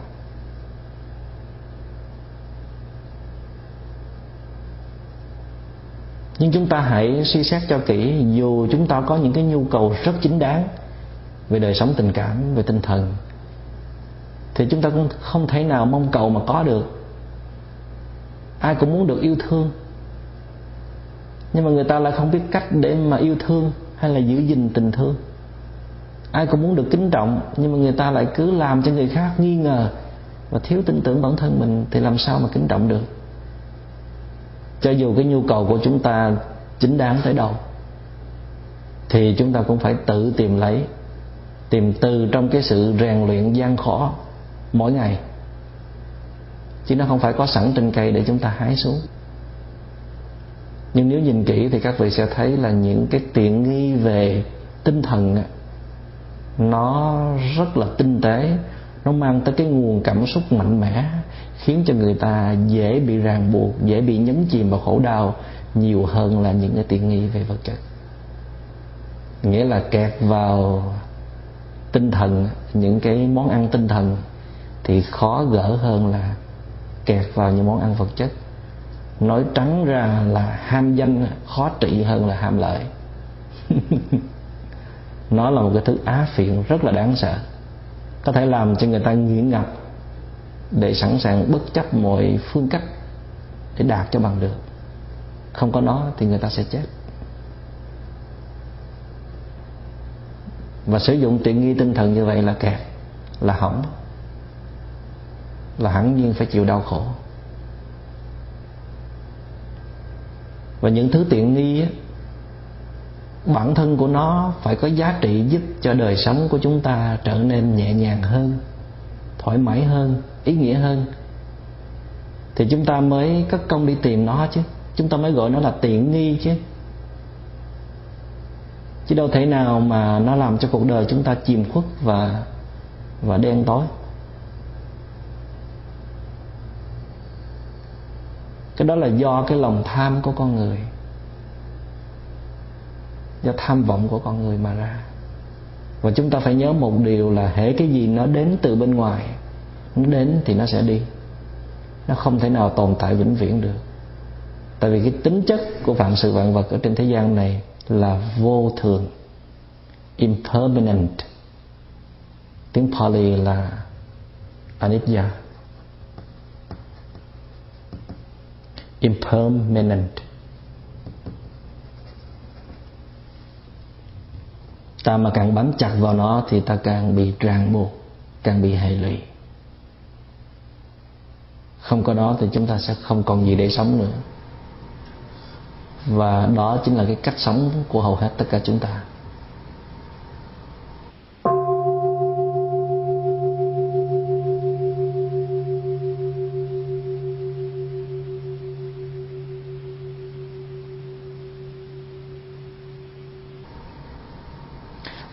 Nhưng chúng ta hãy suy xét cho kỹ, dù chúng ta có những cái nhu cầu rất chính đáng về đời sống tình cảm, về tinh thần, thì chúng ta cũng không thể nào mong cầu mà có được. Ai cũng muốn được yêu thương, nhưng mà người ta lại không biết cách để mà yêu thương hay là giữ gìn tình thương. Ai cũng muốn được kính trọng, nhưng mà người ta lại cứ làm cho người khác nghi ngờ và thiếu tin tưởng bản thân mình, thì làm sao mà kính trọng được? Cho dù cái nhu cầu của chúng ta chính đáng tới đâu thì chúng ta cũng phải tự tìm lấy, tìm từ trong cái sự rèn luyện gian khổ mỗi ngày, chứ nó không phải có sẵn trên cây để chúng ta hái xuống. Nhưng nếu nhìn kỹ thì các vị sẽ thấy là những cái tiện nghi về tinh thần nó rất là tinh tế, nó mang tới cái nguồn cảm xúc mạnh mẽ, khiến cho người ta dễ bị ràng buộc, dễ bị nhấn chìm vào khổ đau nhiều hơn là những cái tiện nghi về vật chất. Nghĩa là kẹt vào tinh thần, những cái món ăn tinh thần thì khó gỡ hơn là kẹt vào những món ăn vật chất. Nói trắng ra là ham danh khó trị hơn là ham lợi. Nó là một cái thứ á phiện rất là đáng sợ, có thể làm cho người ta nghiện ngập, để sẵn sàng bất chấp mọi phương cách để đạt cho bằng được. Không có nó thì người ta sẽ chết. Và sử dụng tiện nghi tinh thần như vậy là kẹt, là hỏng, là hẳn nhiên phải chịu đau khổ. Và những thứ tiện nghi bản thân của nó phải có giá trị giúp cho đời sống của chúng ta trở nên nhẹ nhàng hơn, thoải mái hơn, ý nghĩa hơn, thì chúng ta mới cất công đi tìm nó chứ. Chúng ta mới gọi nó là tiện nghi chứ. Chứ đâu thể nào mà nó làm cho cuộc đời chúng ta chìm khuất và đen tối. Cái đó là do cái lòng tham của con người, do tham vọng của con người mà ra. Và chúng ta phải nhớ một điều là hễ cái gì nó đến từ bên ngoài, nó đến thì nó sẽ đi, nó không thể nào tồn tại vĩnh viễn được. Tại vì cái tính chất của vạn sự vạn vật ở trên thế gian này là vô thường, impermanent, tiếng Pali là Anicca. Impermanent, ta mà càng bám chặt vào nó thì ta càng bị ràng buộc, càng bị hệ lụy. Không có nó thì chúng ta sẽ không còn gì để sống nữa. Và đó chính là cái cách sống của hầu hết tất cả chúng ta.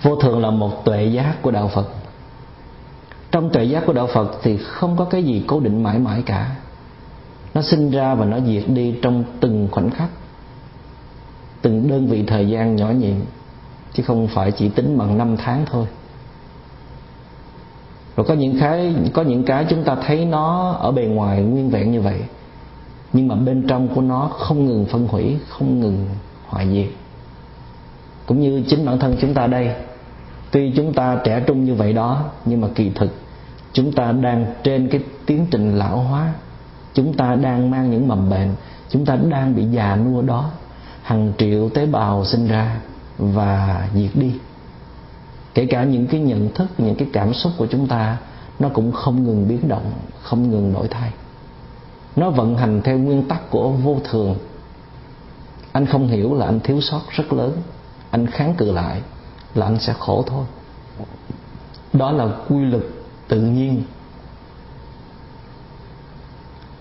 Vô thường là một tuệ giác của đạo Phật. Trong tuệ giác của đạo Phật thì không có cái gì cố định mãi mãi cả. Nó sinh ra và nó diệt đi trong từng khoảnh khắc, từng đơn vị thời gian nhỏ nhiệm, chứ không phải chỉ tính bằng năm tháng thôi. Rồi có những cái chúng ta thấy nó ở bề ngoài nguyên vẹn như vậy, nhưng mà bên trong của nó không ngừng phân hủy, không ngừng hoại diệt. Cũng như chính bản thân chúng ta đây, tuy chúng ta trẻ trung như vậy đó, nhưng mà kỳ thực Chúng ta đang trên cái tiến trình lão hóa, chúng ta đang mang những mầm bệnh, chúng ta đang bị già nua đó. Hàng triệu tế bào sinh ra và diệt đi. Kể cả những cái nhận thức, những cái cảm xúc của chúng ta, nó cũng không ngừng biến động, không ngừng đổi thay. Nó vận hành theo nguyên tắc của vô thường. Anh không hiểu là anh thiếu sót rất lớn, anh kháng cự lại là anh sẽ khổ thôi. Đó là quy luật tự nhiên.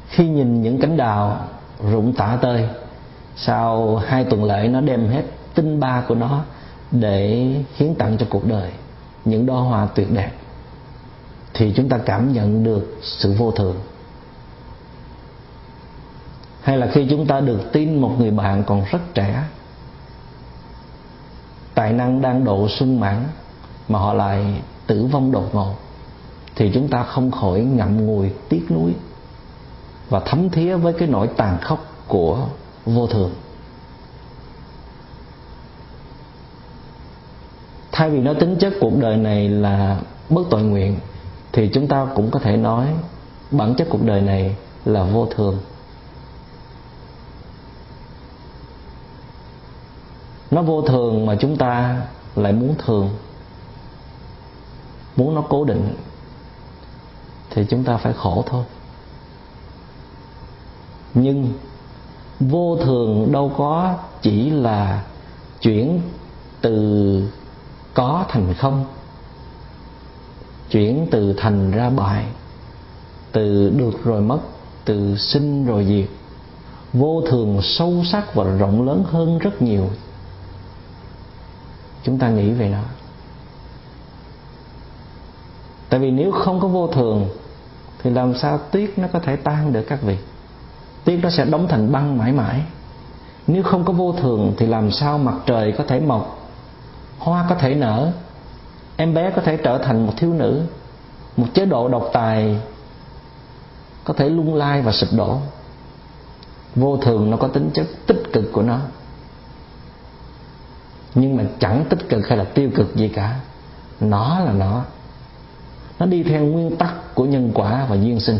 Khi nhìn những cánh đào rụng tả tơi, sau 2 tuần lễ nó đem hết tinh ba của nó để hiến tặng cho cuộc đời những đóa hoa tuyệt đẹp, thì chúng ta cảm nhận được sự vô thường. Hay là khi chúng ta được tin một người bạn còn rất trẻ, tài năng đang độ sung mãn, mà họ lại tử vong đột ngột, thì chúng ta không khỏi ngậm ngùi tiếc nuối và thấm thía với cái nỗi tàn khốc của vô thường. Thay vì nói tính chất cuộc đời này là bất tội nguyện, thì chúng ta cũng có thể nói bản chất cuộc đời này là vô thường. Nó vô thường mà chúng ta lại muốn thường, muốn nó cố định, thì chúng ta phải khổ thôi. Nhưng vô thường đâu có chỉ là chuyển từ có thành không, chuyển từ thành ra bại, từ được rồi mất, từ sinh rồi diệt. Vô thường sâu sắc và rộng lớn hơn rất nhiều. Chúng ta nghĩ về nó. Tại vì nếu không có vô thường thì làm sao tuyết nó có thể tan được các vị? Tuyết nó sẽ đóng thành băng mãi mãi. Nếu không có vô thường thì làm sao mặt trời có thể mọc, hoa có thể nở, em bé có thể trở thành một thiếu nữ, một chế độ độc tài có thể lung lay và sụp đổ. Vô thường nó có tính chất tích cực của nó, nhưng mà chẳng tích cực hay là tiêu cực gì cả. Nó là nó đi theo nguyên tắc của nhân quả và duyên sinh,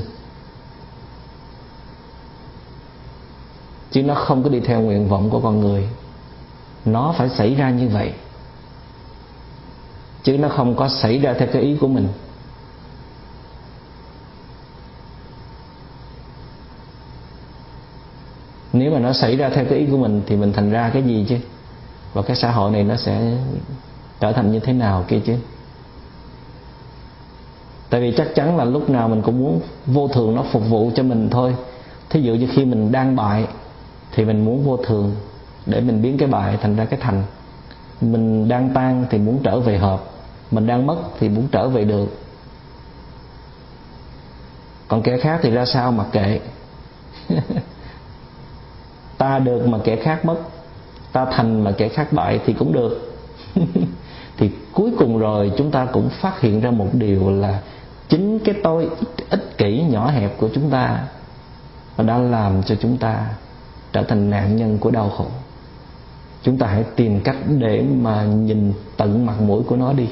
chứ nó không có đi theo nguyện vọng của con người. Nó phải xảy ra như vậy, chứ nó không có xảy ra theo cái ý của mình. Nếu mà nó xảy ra theo cái ý của mình thì mình thành ra cái gì chứ? Và cái xã hội này nó sẽ trở thành như thế nào kia chứ? Tại vì chắc chắn là lúc nào mình cũng muốn vô thường nó phục vụ cho mình thôi. Thí dụ như khi mình đang bại thì mình muốn vô thường để mình biến cái bại thành ra cái thành. Mình đang tan thì muốn trở về hợp, mình đang mất thì muốn trở về được. Còn kẻ khác thì ra sao mặc kệ. Ta được mà kẻ khác mất, ta thành mà kẻ khác bại thì cũng được. Thì cuối cùng rồi chúng ta cũng phát hiện ra một điều là chính cái tôi ích kỷ nhỏ hẹp của chúng ta đã làm cho chúng ta trở thành nạn nhân của đau khổ. Chúng ta hãy tìm cách để mà nhìn tận mặt mũi của nó đi,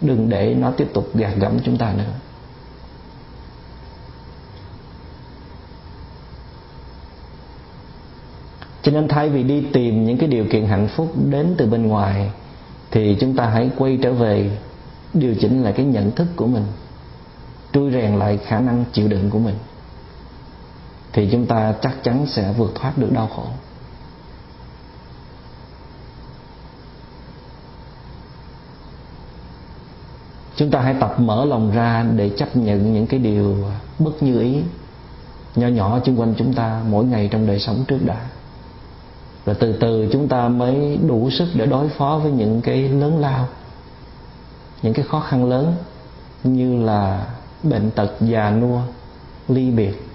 đừng để nó tiếp tục gạt gẫm chúng ta nữa. Cho nên thay vì đi tìm những cái điều kiện hạnh phúc đến từ bên ngoài, thì chúng ta hãy quay trở về, điều chỉnh lại cái nhận thức của mình, trui rèn lại khả năng chịu đựng của mình, thì chúng ta chắc chắn sẽ vượt thoát được đau khổ. Chúng ta hãy tập mở lòng ra để chấp nhận những cái điều bất như ý nho nhỏ xung quanh chúng ta mỗi ngày trong đời sống trước đã. Rồi từ từ chúng ta mới đủ sức để đối phó với những cái lớn lao, những cái khó khăn lớn như là bệnh tật, già nua, ly biệt.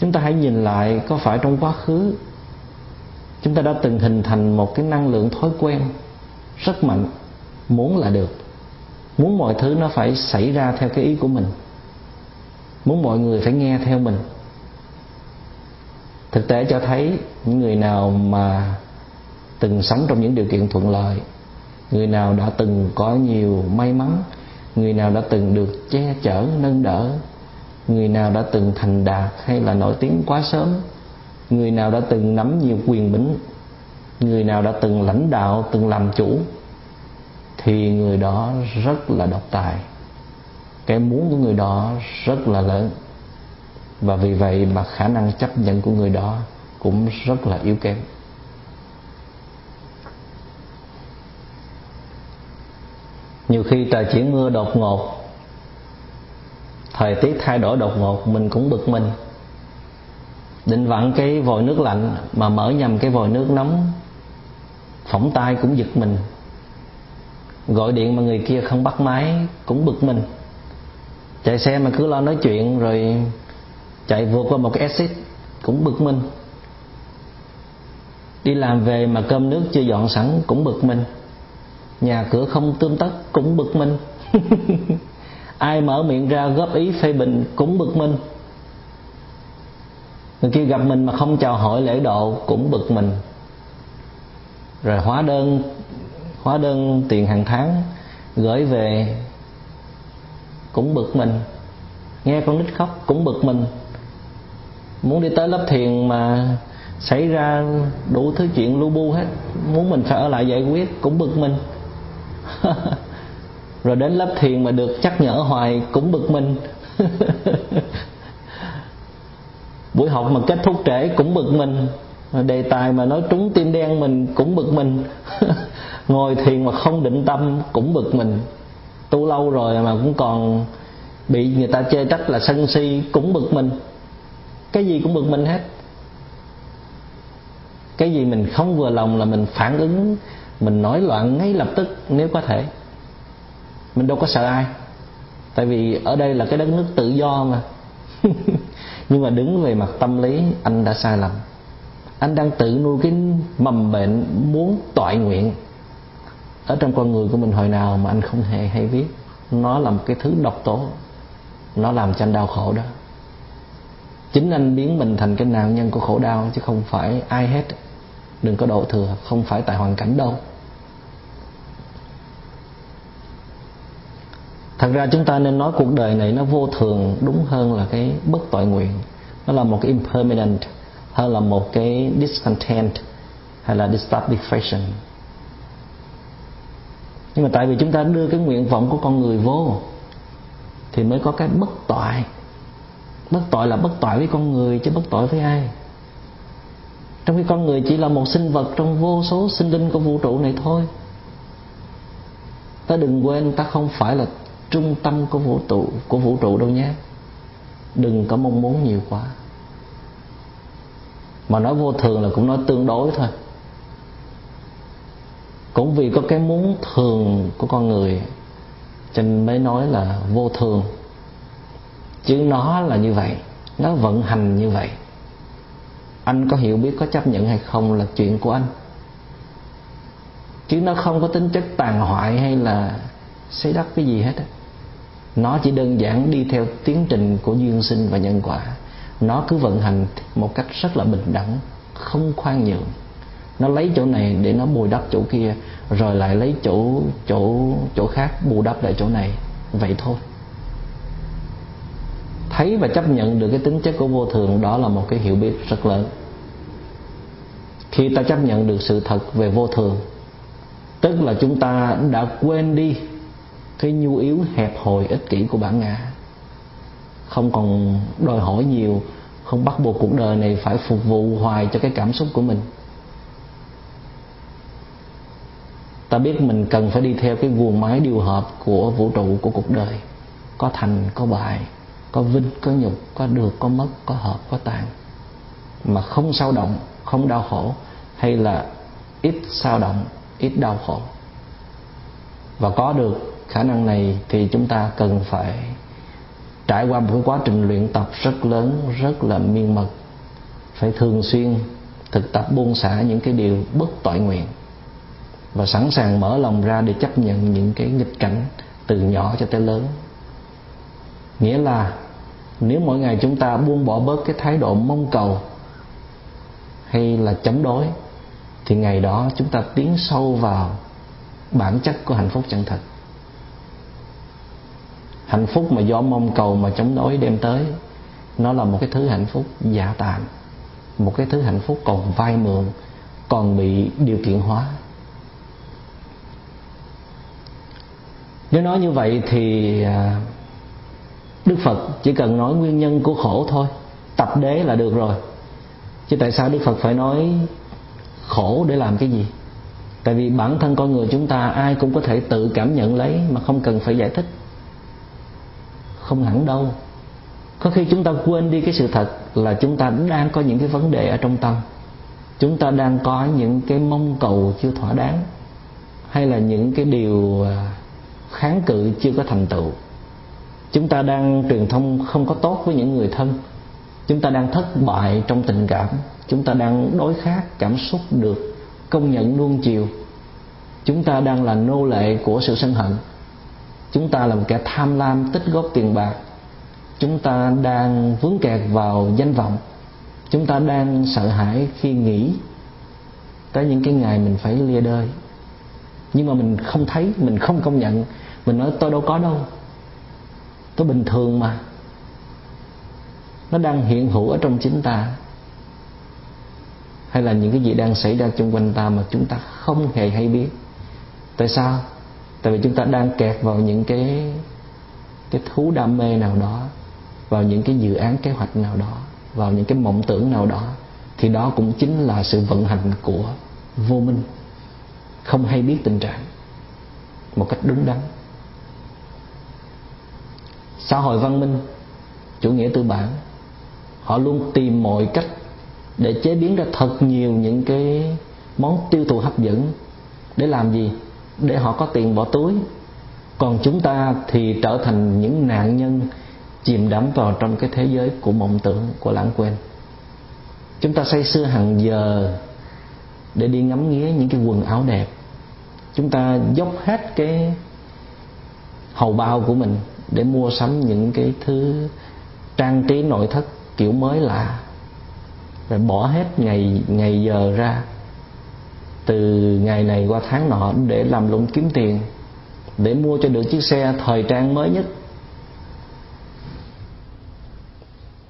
Chúng ta hãy nhìn lại có phải trong quá khứ chúng ta đã từng hình thành một cái năng lượng thói quen rất mạnh, muốn là được, muốn mọi thứ nó phải xảy ra theo cái ý của mình, muốn mọi người phải nghe theo mình. Thực tế cho thấy những người nào mà từng sống trong những điều kiện thuận lợi người nào đã từng có nhiều may mắn, người nào đã từng được che chở nâng đỡ, người nào đã từng thành đạt hay là nổi tiếng quá sớm, người nào đã từng nắm nhiều quyền bính, người nào đã từng lãnh đạo, từng làm chủ, thì người đó rất là độc tài. Cái muốn của người đó rất là lớn, và vì vậy mà khả năng chấp nhận của người đó cũng rất là yếu kém. Nhiều khi trời chuyển mưa đột ngột, thời tiết thay đổi đột ngột, mình cũng bực mình. Định vặn cái vòi nước lạnh mà mở nhầm cái vòi nước nóng, phỏng tay cũng giật mình. Gọi điện mà người kia không bắt máy cũng bực mình. Chạy xe mà cứ lo nói chuyện rồi chạy vượt qua một cái exit cũng bực mình. Đi làm về mà cơm nước chưa dọn sẵn cũng bực mình. Nhà cửa không tươm tất cũng bực mình. Ai mở miệng ra góp ý phê bình cũng bực mình. Người kia gặp mình mà không chào hỏi lễ độ cũng bực mình. Rồi hóa đơn tiền hàng tháng gửi về cũng bực mình. Nghe con nít khóc cũng bực mình. Muốn đi tới lớp thiền mà xảy ra đủ thứ chuyện lu bu hết, muốn mình phải ở lại giải quyết cũng bực mình. Rồi đến lớp thiền mà được nhắc nhở hoài cũng bực mình. Buổi học mà kết thúc trễ cũng bực mình. Đề tài mà nói trúng tim đen mình cũng bực mình. Ngồi thiền mà không định tâm cũng bực mình. Tu lâu rồi mà cũng còn bị người ta chê trách là sân si cũng bực mình. Cái gì cũng bực mình hết. Cái gì mình không vừa lòng là mình phản ứng, mình nổi loạn ngay lập tức nếu có thể. Mình đâu có sợ ai, tại vì ở đây là cái đất nước tự do mà. Nhưng mà đứng về mặt tâm lý, anh đã sai lầm. Anh đang tự nuôi cái mầm bệnh muốn toại nguyện ở trong con người của mình hồi nào mà anh không hề hay biết. Nó là một cái thứ độc tố, nó làm cho anh đau khổ đó. Chính anh biến mình thành cái nạn nhân của khổ đau, chứ không phải ai hết. Đừng có đổ thừa, không phải tại hoàn cảnh đâu. Thật ra chúng ta nên nói cuộc đời này nó vô thường, đúng hơn là cái bất toại nguyện. Nó là một cái impermanent, hay là một cái discontent, hay là dissatisfaction. Nhưng mà tại vì chúng ta đưa cái nguyện vọng của con người vô thì mới có cái bất toại. Bất toại là bất toại với con người, chứ bất toại với ai. Trong khi con người chỉ là một sinh vật trong vô số sinh linh của vũ trụ này thôi. Ta đừng quên ta không phải là trung tâm của vũ trụ đâu nhé. Đừng có mong muốn nhiều quá. Mà nói vô thường là cũng nói tương đối thôi. Cũng vì có cái muốn thường của con người cho nên mới nói là vô thường. Chứ nó là như vậy, nó vận hành như vậy. Anh có hiểu biết, có chấp nhận hay không là chuyện của anh. Chứ nó không có tính chất tàn hoại hay là xây đắp cái gì hết. Nó chỉ đơn giản đi theo tiến trình của duyên sinh và nhân quả. Nó cứ vận hành một cách rất là bình đẳng, không khoan nhượng. Nó lấy chỗ này để nó bù đắp chỗ kia, rồi lại lấy chỗ khác bù đắp lại chỗ này. Vậy thôi. Thấy và chấp nhận được cái tính chất của vô thường, đó là một cái hiểu biết rất lớn. Khi ta chấp nhận được sự thật về vô thường, tức là chúng ta đã quên đi cái nhu yếu hẹp hòi ích kỷ của bản ngã. Không còn đòi hỏi nhiều, không bắt buộc cuộc đời này phải phục vụ hoài cho cái cảm xúc của mình. Ta biết mình cần phải đi theo cái guồng máy điều hợp của vũ trụ, của cuộc đời. Có thành, có bại, có vinh, có nhục, có được, có mất, có hợp, có tàn. Mà không sao động, không đau khổ, hay là ít sao động, ít đau khổ. Và có được khả năng này thì chúng ta cần phải trải qua một cái quá trình luyện tập rất lớn, rất là miên mật. Phải thường xuyên thực tập buông xả những cái điều bất toại nguyện, và sẵn sàng mở lòng ra để chấp nhận những cái nghịch cảnh từ nhỏ cho tới lớn. Nghĩa là nếu mỗi ngày chúng ta buông bỏ bớt cái thái độ mong cầu hay là chống đối, thì ngày đó chúng ta tiến sâu vào bản chất của hạnh phúc chân thật. Hạnh phúc mà do mong cầu mà chống đối đem tới, nó là một cái thứ hạnh phúc giả tạm, một cái thứ hạnh phúc còn vay mượn, còn bị điều kiện hóa. Nếu nói như vậy thì Đức Phật chỉ cần nói nguyên nhân của khổ thôi, tập đế là được rồi. Chứ tại sao Đức Phật phải nói khổ để làm cái gì? Tại vì bản thân con người chúng ta ai cũng có thể tự cảm nhận lấy mà không cần phải giải thích. Không hẳn đâu. Có khi chúng ta quên đi cái sự thật là chúng ta đang có những cái vấn đề ở trong tâm. Chúng ta đang có những cái mong cầu chưa thỏa đáng, hay là những cái điều kháng cự chưa có thành tựu. Chúng ta đang truyền thông không có tốt với những người thân. Chúng ta đang thất bại trong tình cảm. Chúng ta đang đối khác cảm xúc được công nhận nuông chiều. Chúng ta đang là nô lệ của sự sân hận. Chúng ta là một kẻ tham lam tích góp tiền bạc. Chúng ta đang vướng kẹt vào danh vọng. Chúng ta đang sợ hãi khi nghĩ tới những cái ngày mình phải lìa đời. Nhưng mà mình không thấy, mình không công nhận. Mình nói tôi đâu có đâu, tôi bình thường mà. Nó đang hiện hữu ở trong chính ta. Hay là những cái gì đang xảy ra xung quanh ta mà chúng ta không hề hay biết. Tại sao? Tại vì chúng ta đang kẹt vào những cái thú đam mê nào đó, vào những cái dự án kế hoạch nào đó, vào những cái mộng tưởng nào đó. Thì đó cũng chính là sự vận hành của vô minh, không hay biết tình trạng một cách đúng đắn. Xã hội văn minh, chủ nghĩa tư bản, họ luôn tìm mọi cách để chế biến ra thật nhiều những cái món tiêu thụ hấp dẫn. Để làm gì? Để họ có tiền bỏ túi. Còn chúng ta thì trở thành những nạn nhân chìm đắm vào trong cái thế giới của mộng tưởng, của lãng quên. Chúng ta say sưa hàng giờ để đi ngắm nghía những cái quần áo đẹp. Chúng ta dốc hết cái hầu bao của mình để mua sắm những cái thứ trang trí nội thất kiểu mới lạ. Rồi bỏ hết ngày giờ ra, từ ngày này qua tháng nọ để làm lụng kiếm tiền, để mua cho được chiếc xe thời trang mới nhất.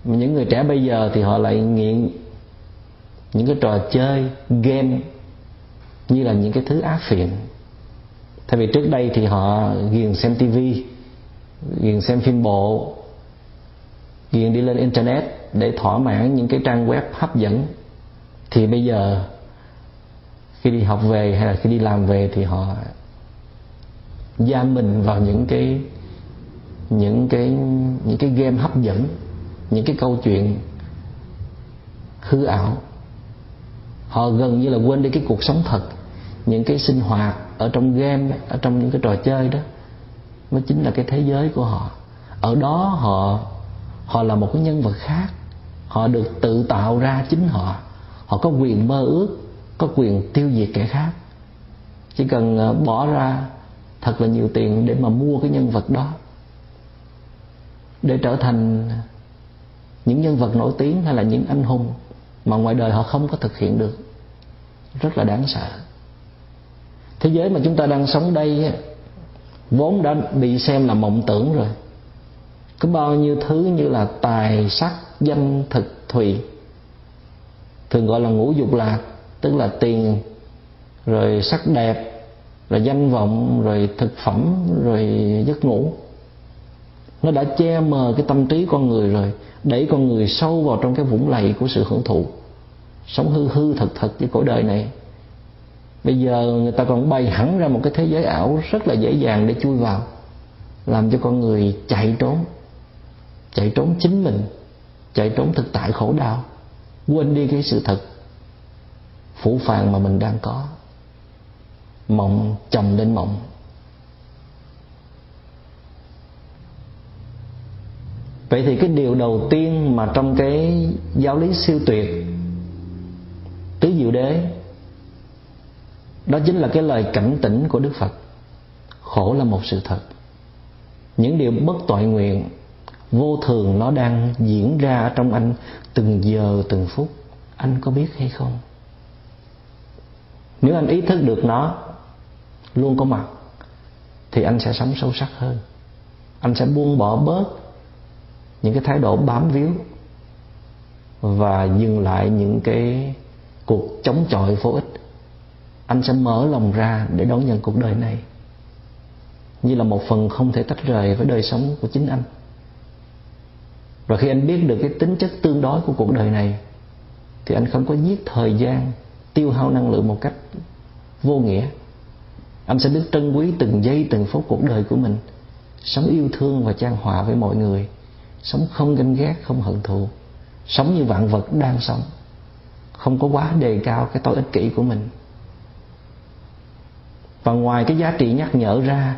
Những người trẻ bây giờ thì họ lại nghiện những cái trò chơi, game như là những cái thứ ác phiền. Thay vì trước đây thì họ ghiền xem tivi, ghiền xem phim bộ, ghiền đi lên internet để thỏa mãn những cái trang web hấp dẫn, thì bây giờ khi đi học về hay là khi đi làm về thì họ giam mình vào những cái game hấp dẫn, những cái câu chuyện hư ảo. Họ gần như là quên đi cái cuộc sống thật. Những cái sinh hoạt ở trong game, ở trong những cái trò chơi đó mới chính là cái thế giới của họ. Ở đó họ là một cái nhân vật khác. Họ được tự tạo ra chính họ. Họ có quyền mơ ước, có quyền tiêu diệt kẻ khác. Chỉ cần bỏ ra thật là nhiều tiền để mà mua cái nhân vật đó, để trở thành những nhân vật nổi tiếng hay là những anh hùng mà ngoài đời họ không có thực hiện được. Rất là đáng sợ. Thế giới mà chúng ta đang sống đây vốn đã bị xem là mộng tưởng rồi. Có bao nhiêu thứ như là tài, sắc, danh, thực, thùy, thường gọi là ngũ dục lạc, tức là tiền, rồi sắc đẹp, rồi danh vọng, rồi thực phẩm, rồi giấc ngủ. Nó đã che mờ cái tâm trí con người rồi, đẩy con người sâu vào trong cái vũng lầy của sự hưởng thụ, sống hư hư thật thật với cõi đời này. Bây giờ người ta còn bày hẳn ra một cái thế giới ảo rất là dễ dàng để chui vào, làm cho con người chạy trốn chính mình, chạy trốn thực tại khổ đau, quên đi cái sự thật phủ phàng mà mình đang có. Mộng chồng lên mộng. Vậy thì cái điều đầu tiên mà trong cái giáo lý siêu tuyệt tứ diệu đế, đó chính là cái lời cảnh tỉnh của Đức Phật. Khổ là một sự thật. Những điều bất toại nguyện, vô thường nó đang diễn ra ở trong anh từng giờ từng phút. Anh có biết hay không? Nếu anh ý thức được nó, luôn có mặt, thì anh sẽ sống sâu sắc hơn. Anh sẽ buông bỏ bớt những cái thái độ bám víu và dừng lại những cái cuộc chống chọi vô ích. Anh sẽ mở lòng ra để đón nhận cuộc đời này như là một phần không thể tách rời với đời sống của chính anh. Và khi anh biết được cái tính chất tương đối của cuộc đời này thì anh không có giết thời gian, tiêu hao năng lượng một cách vô nghĩa. Anh sẽ biết trân quý từng giây từng phút cuộc đời của mình, sống yêu thương và chan hòa với mọi người, sống không ganh ghét, không hận thù, sống như vạn vật đang sống, không có quá đề cao cái tôi ích kỷ của mình. Và ngoài cái giá trị nhắc nhở ra,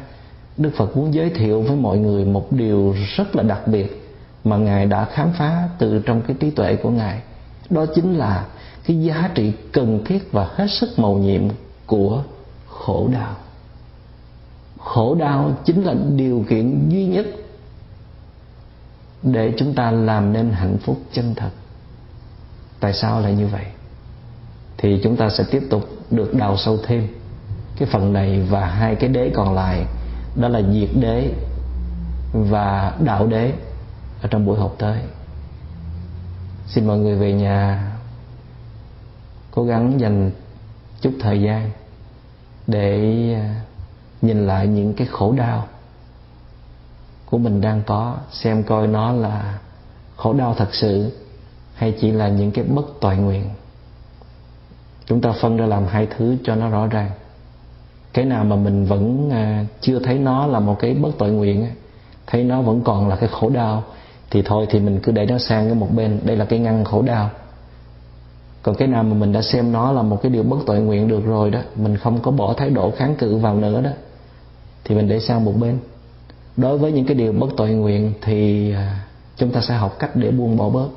Đức Phật muốn giới thiệu với mọi người một điều rất là đặc biệt mà Ngài đã khám phá từ trong cái trí tuệ của Ngài. Đó chính là cái giá trị cần thiết và hết sức mầu nhiệm của khổ đau. Khổ đau chính là điều kiện duy nhất để chúng ta làm nên hạnh phúc chân thật. Tại sao lại như vậy? Thì chúng ta sẽ tiếp tục được đào sâu thêm cái phần này và hai cái đế còn lại, đó là diệt đế và đạo đế, ở trong buổi học tới. Xin mọi người về nhà cố gắng dành chút thời gian để nhìn lại những cái khổ đau của mình đang có, xem coi nó là khổ đau thật sự hay chỉ là những cái bất toại nguyện. Chúng ta phân ra làm hai thứ cho nó rõ ràng. Cái nào mà mình vẫn chưa thấy nó là một cái bất toại nguyện, thấy nó vẫn còn là cái khổ đau, thì thôi thì mình cứ để nó sang cái một bên, đây là cái ngăn khổ đau. Còn cái nào mà mình đã xem nó là một cái điều bất toại nguyện được rồi đó, mình không có bỏ thái độ kháng cự vào nữa đó, thì mình để sang một bên. Đối với những cái điều bất toại nguyện thì chúng ta sẽ học cách để buông bỏ bớt.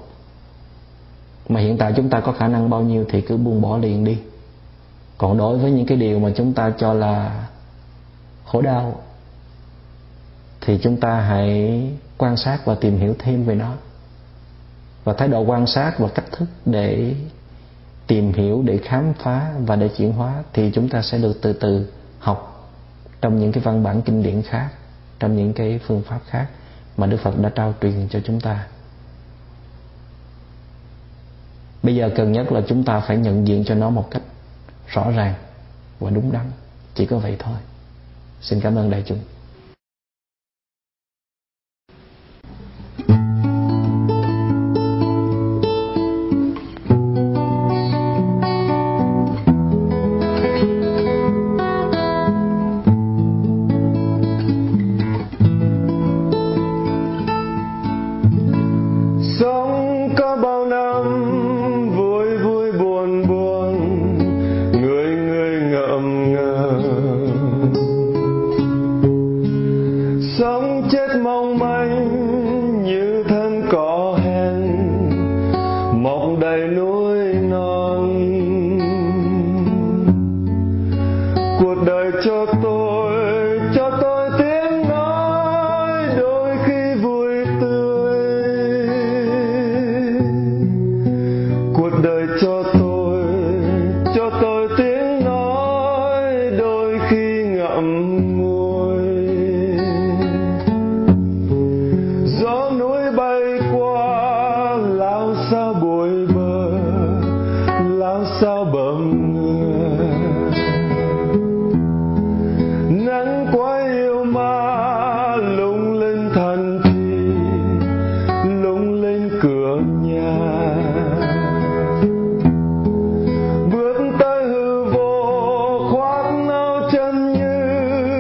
Mà hiện tại chúng ta có khả năng bao nhiêu thì cứ buông bỏ liền đi. Còn đối với những cái điều mà chúng ta cho là khổ đau thì chúng ta hãy quan sát và tìm hiểu thêm về nó. Và thái độ quan sát và cách thức để tìm hiểu, để khám phá và để chuyển hóa thì chúng ta sẽ được từ từ học trong những cái văn bản kinh điển khác, trong những cái phương pháp khác mà Đức Phật đã trao truyền cho chúng ta. Bây giờ cần nhất là chúng ta phải nhận diện cho nó một cách rõ ràng và đúng đắn. Chỉ có vậy thôi. Xin cảm ơn đại chúng. Bước tới hư vô khoát nao chân như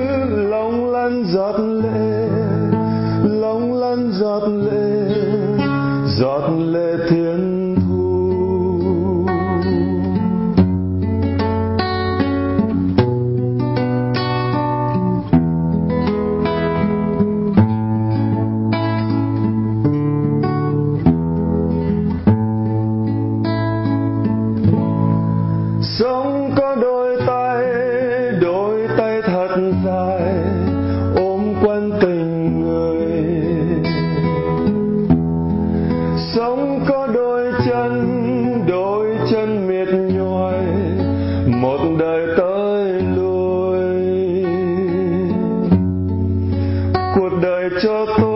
cho tôi.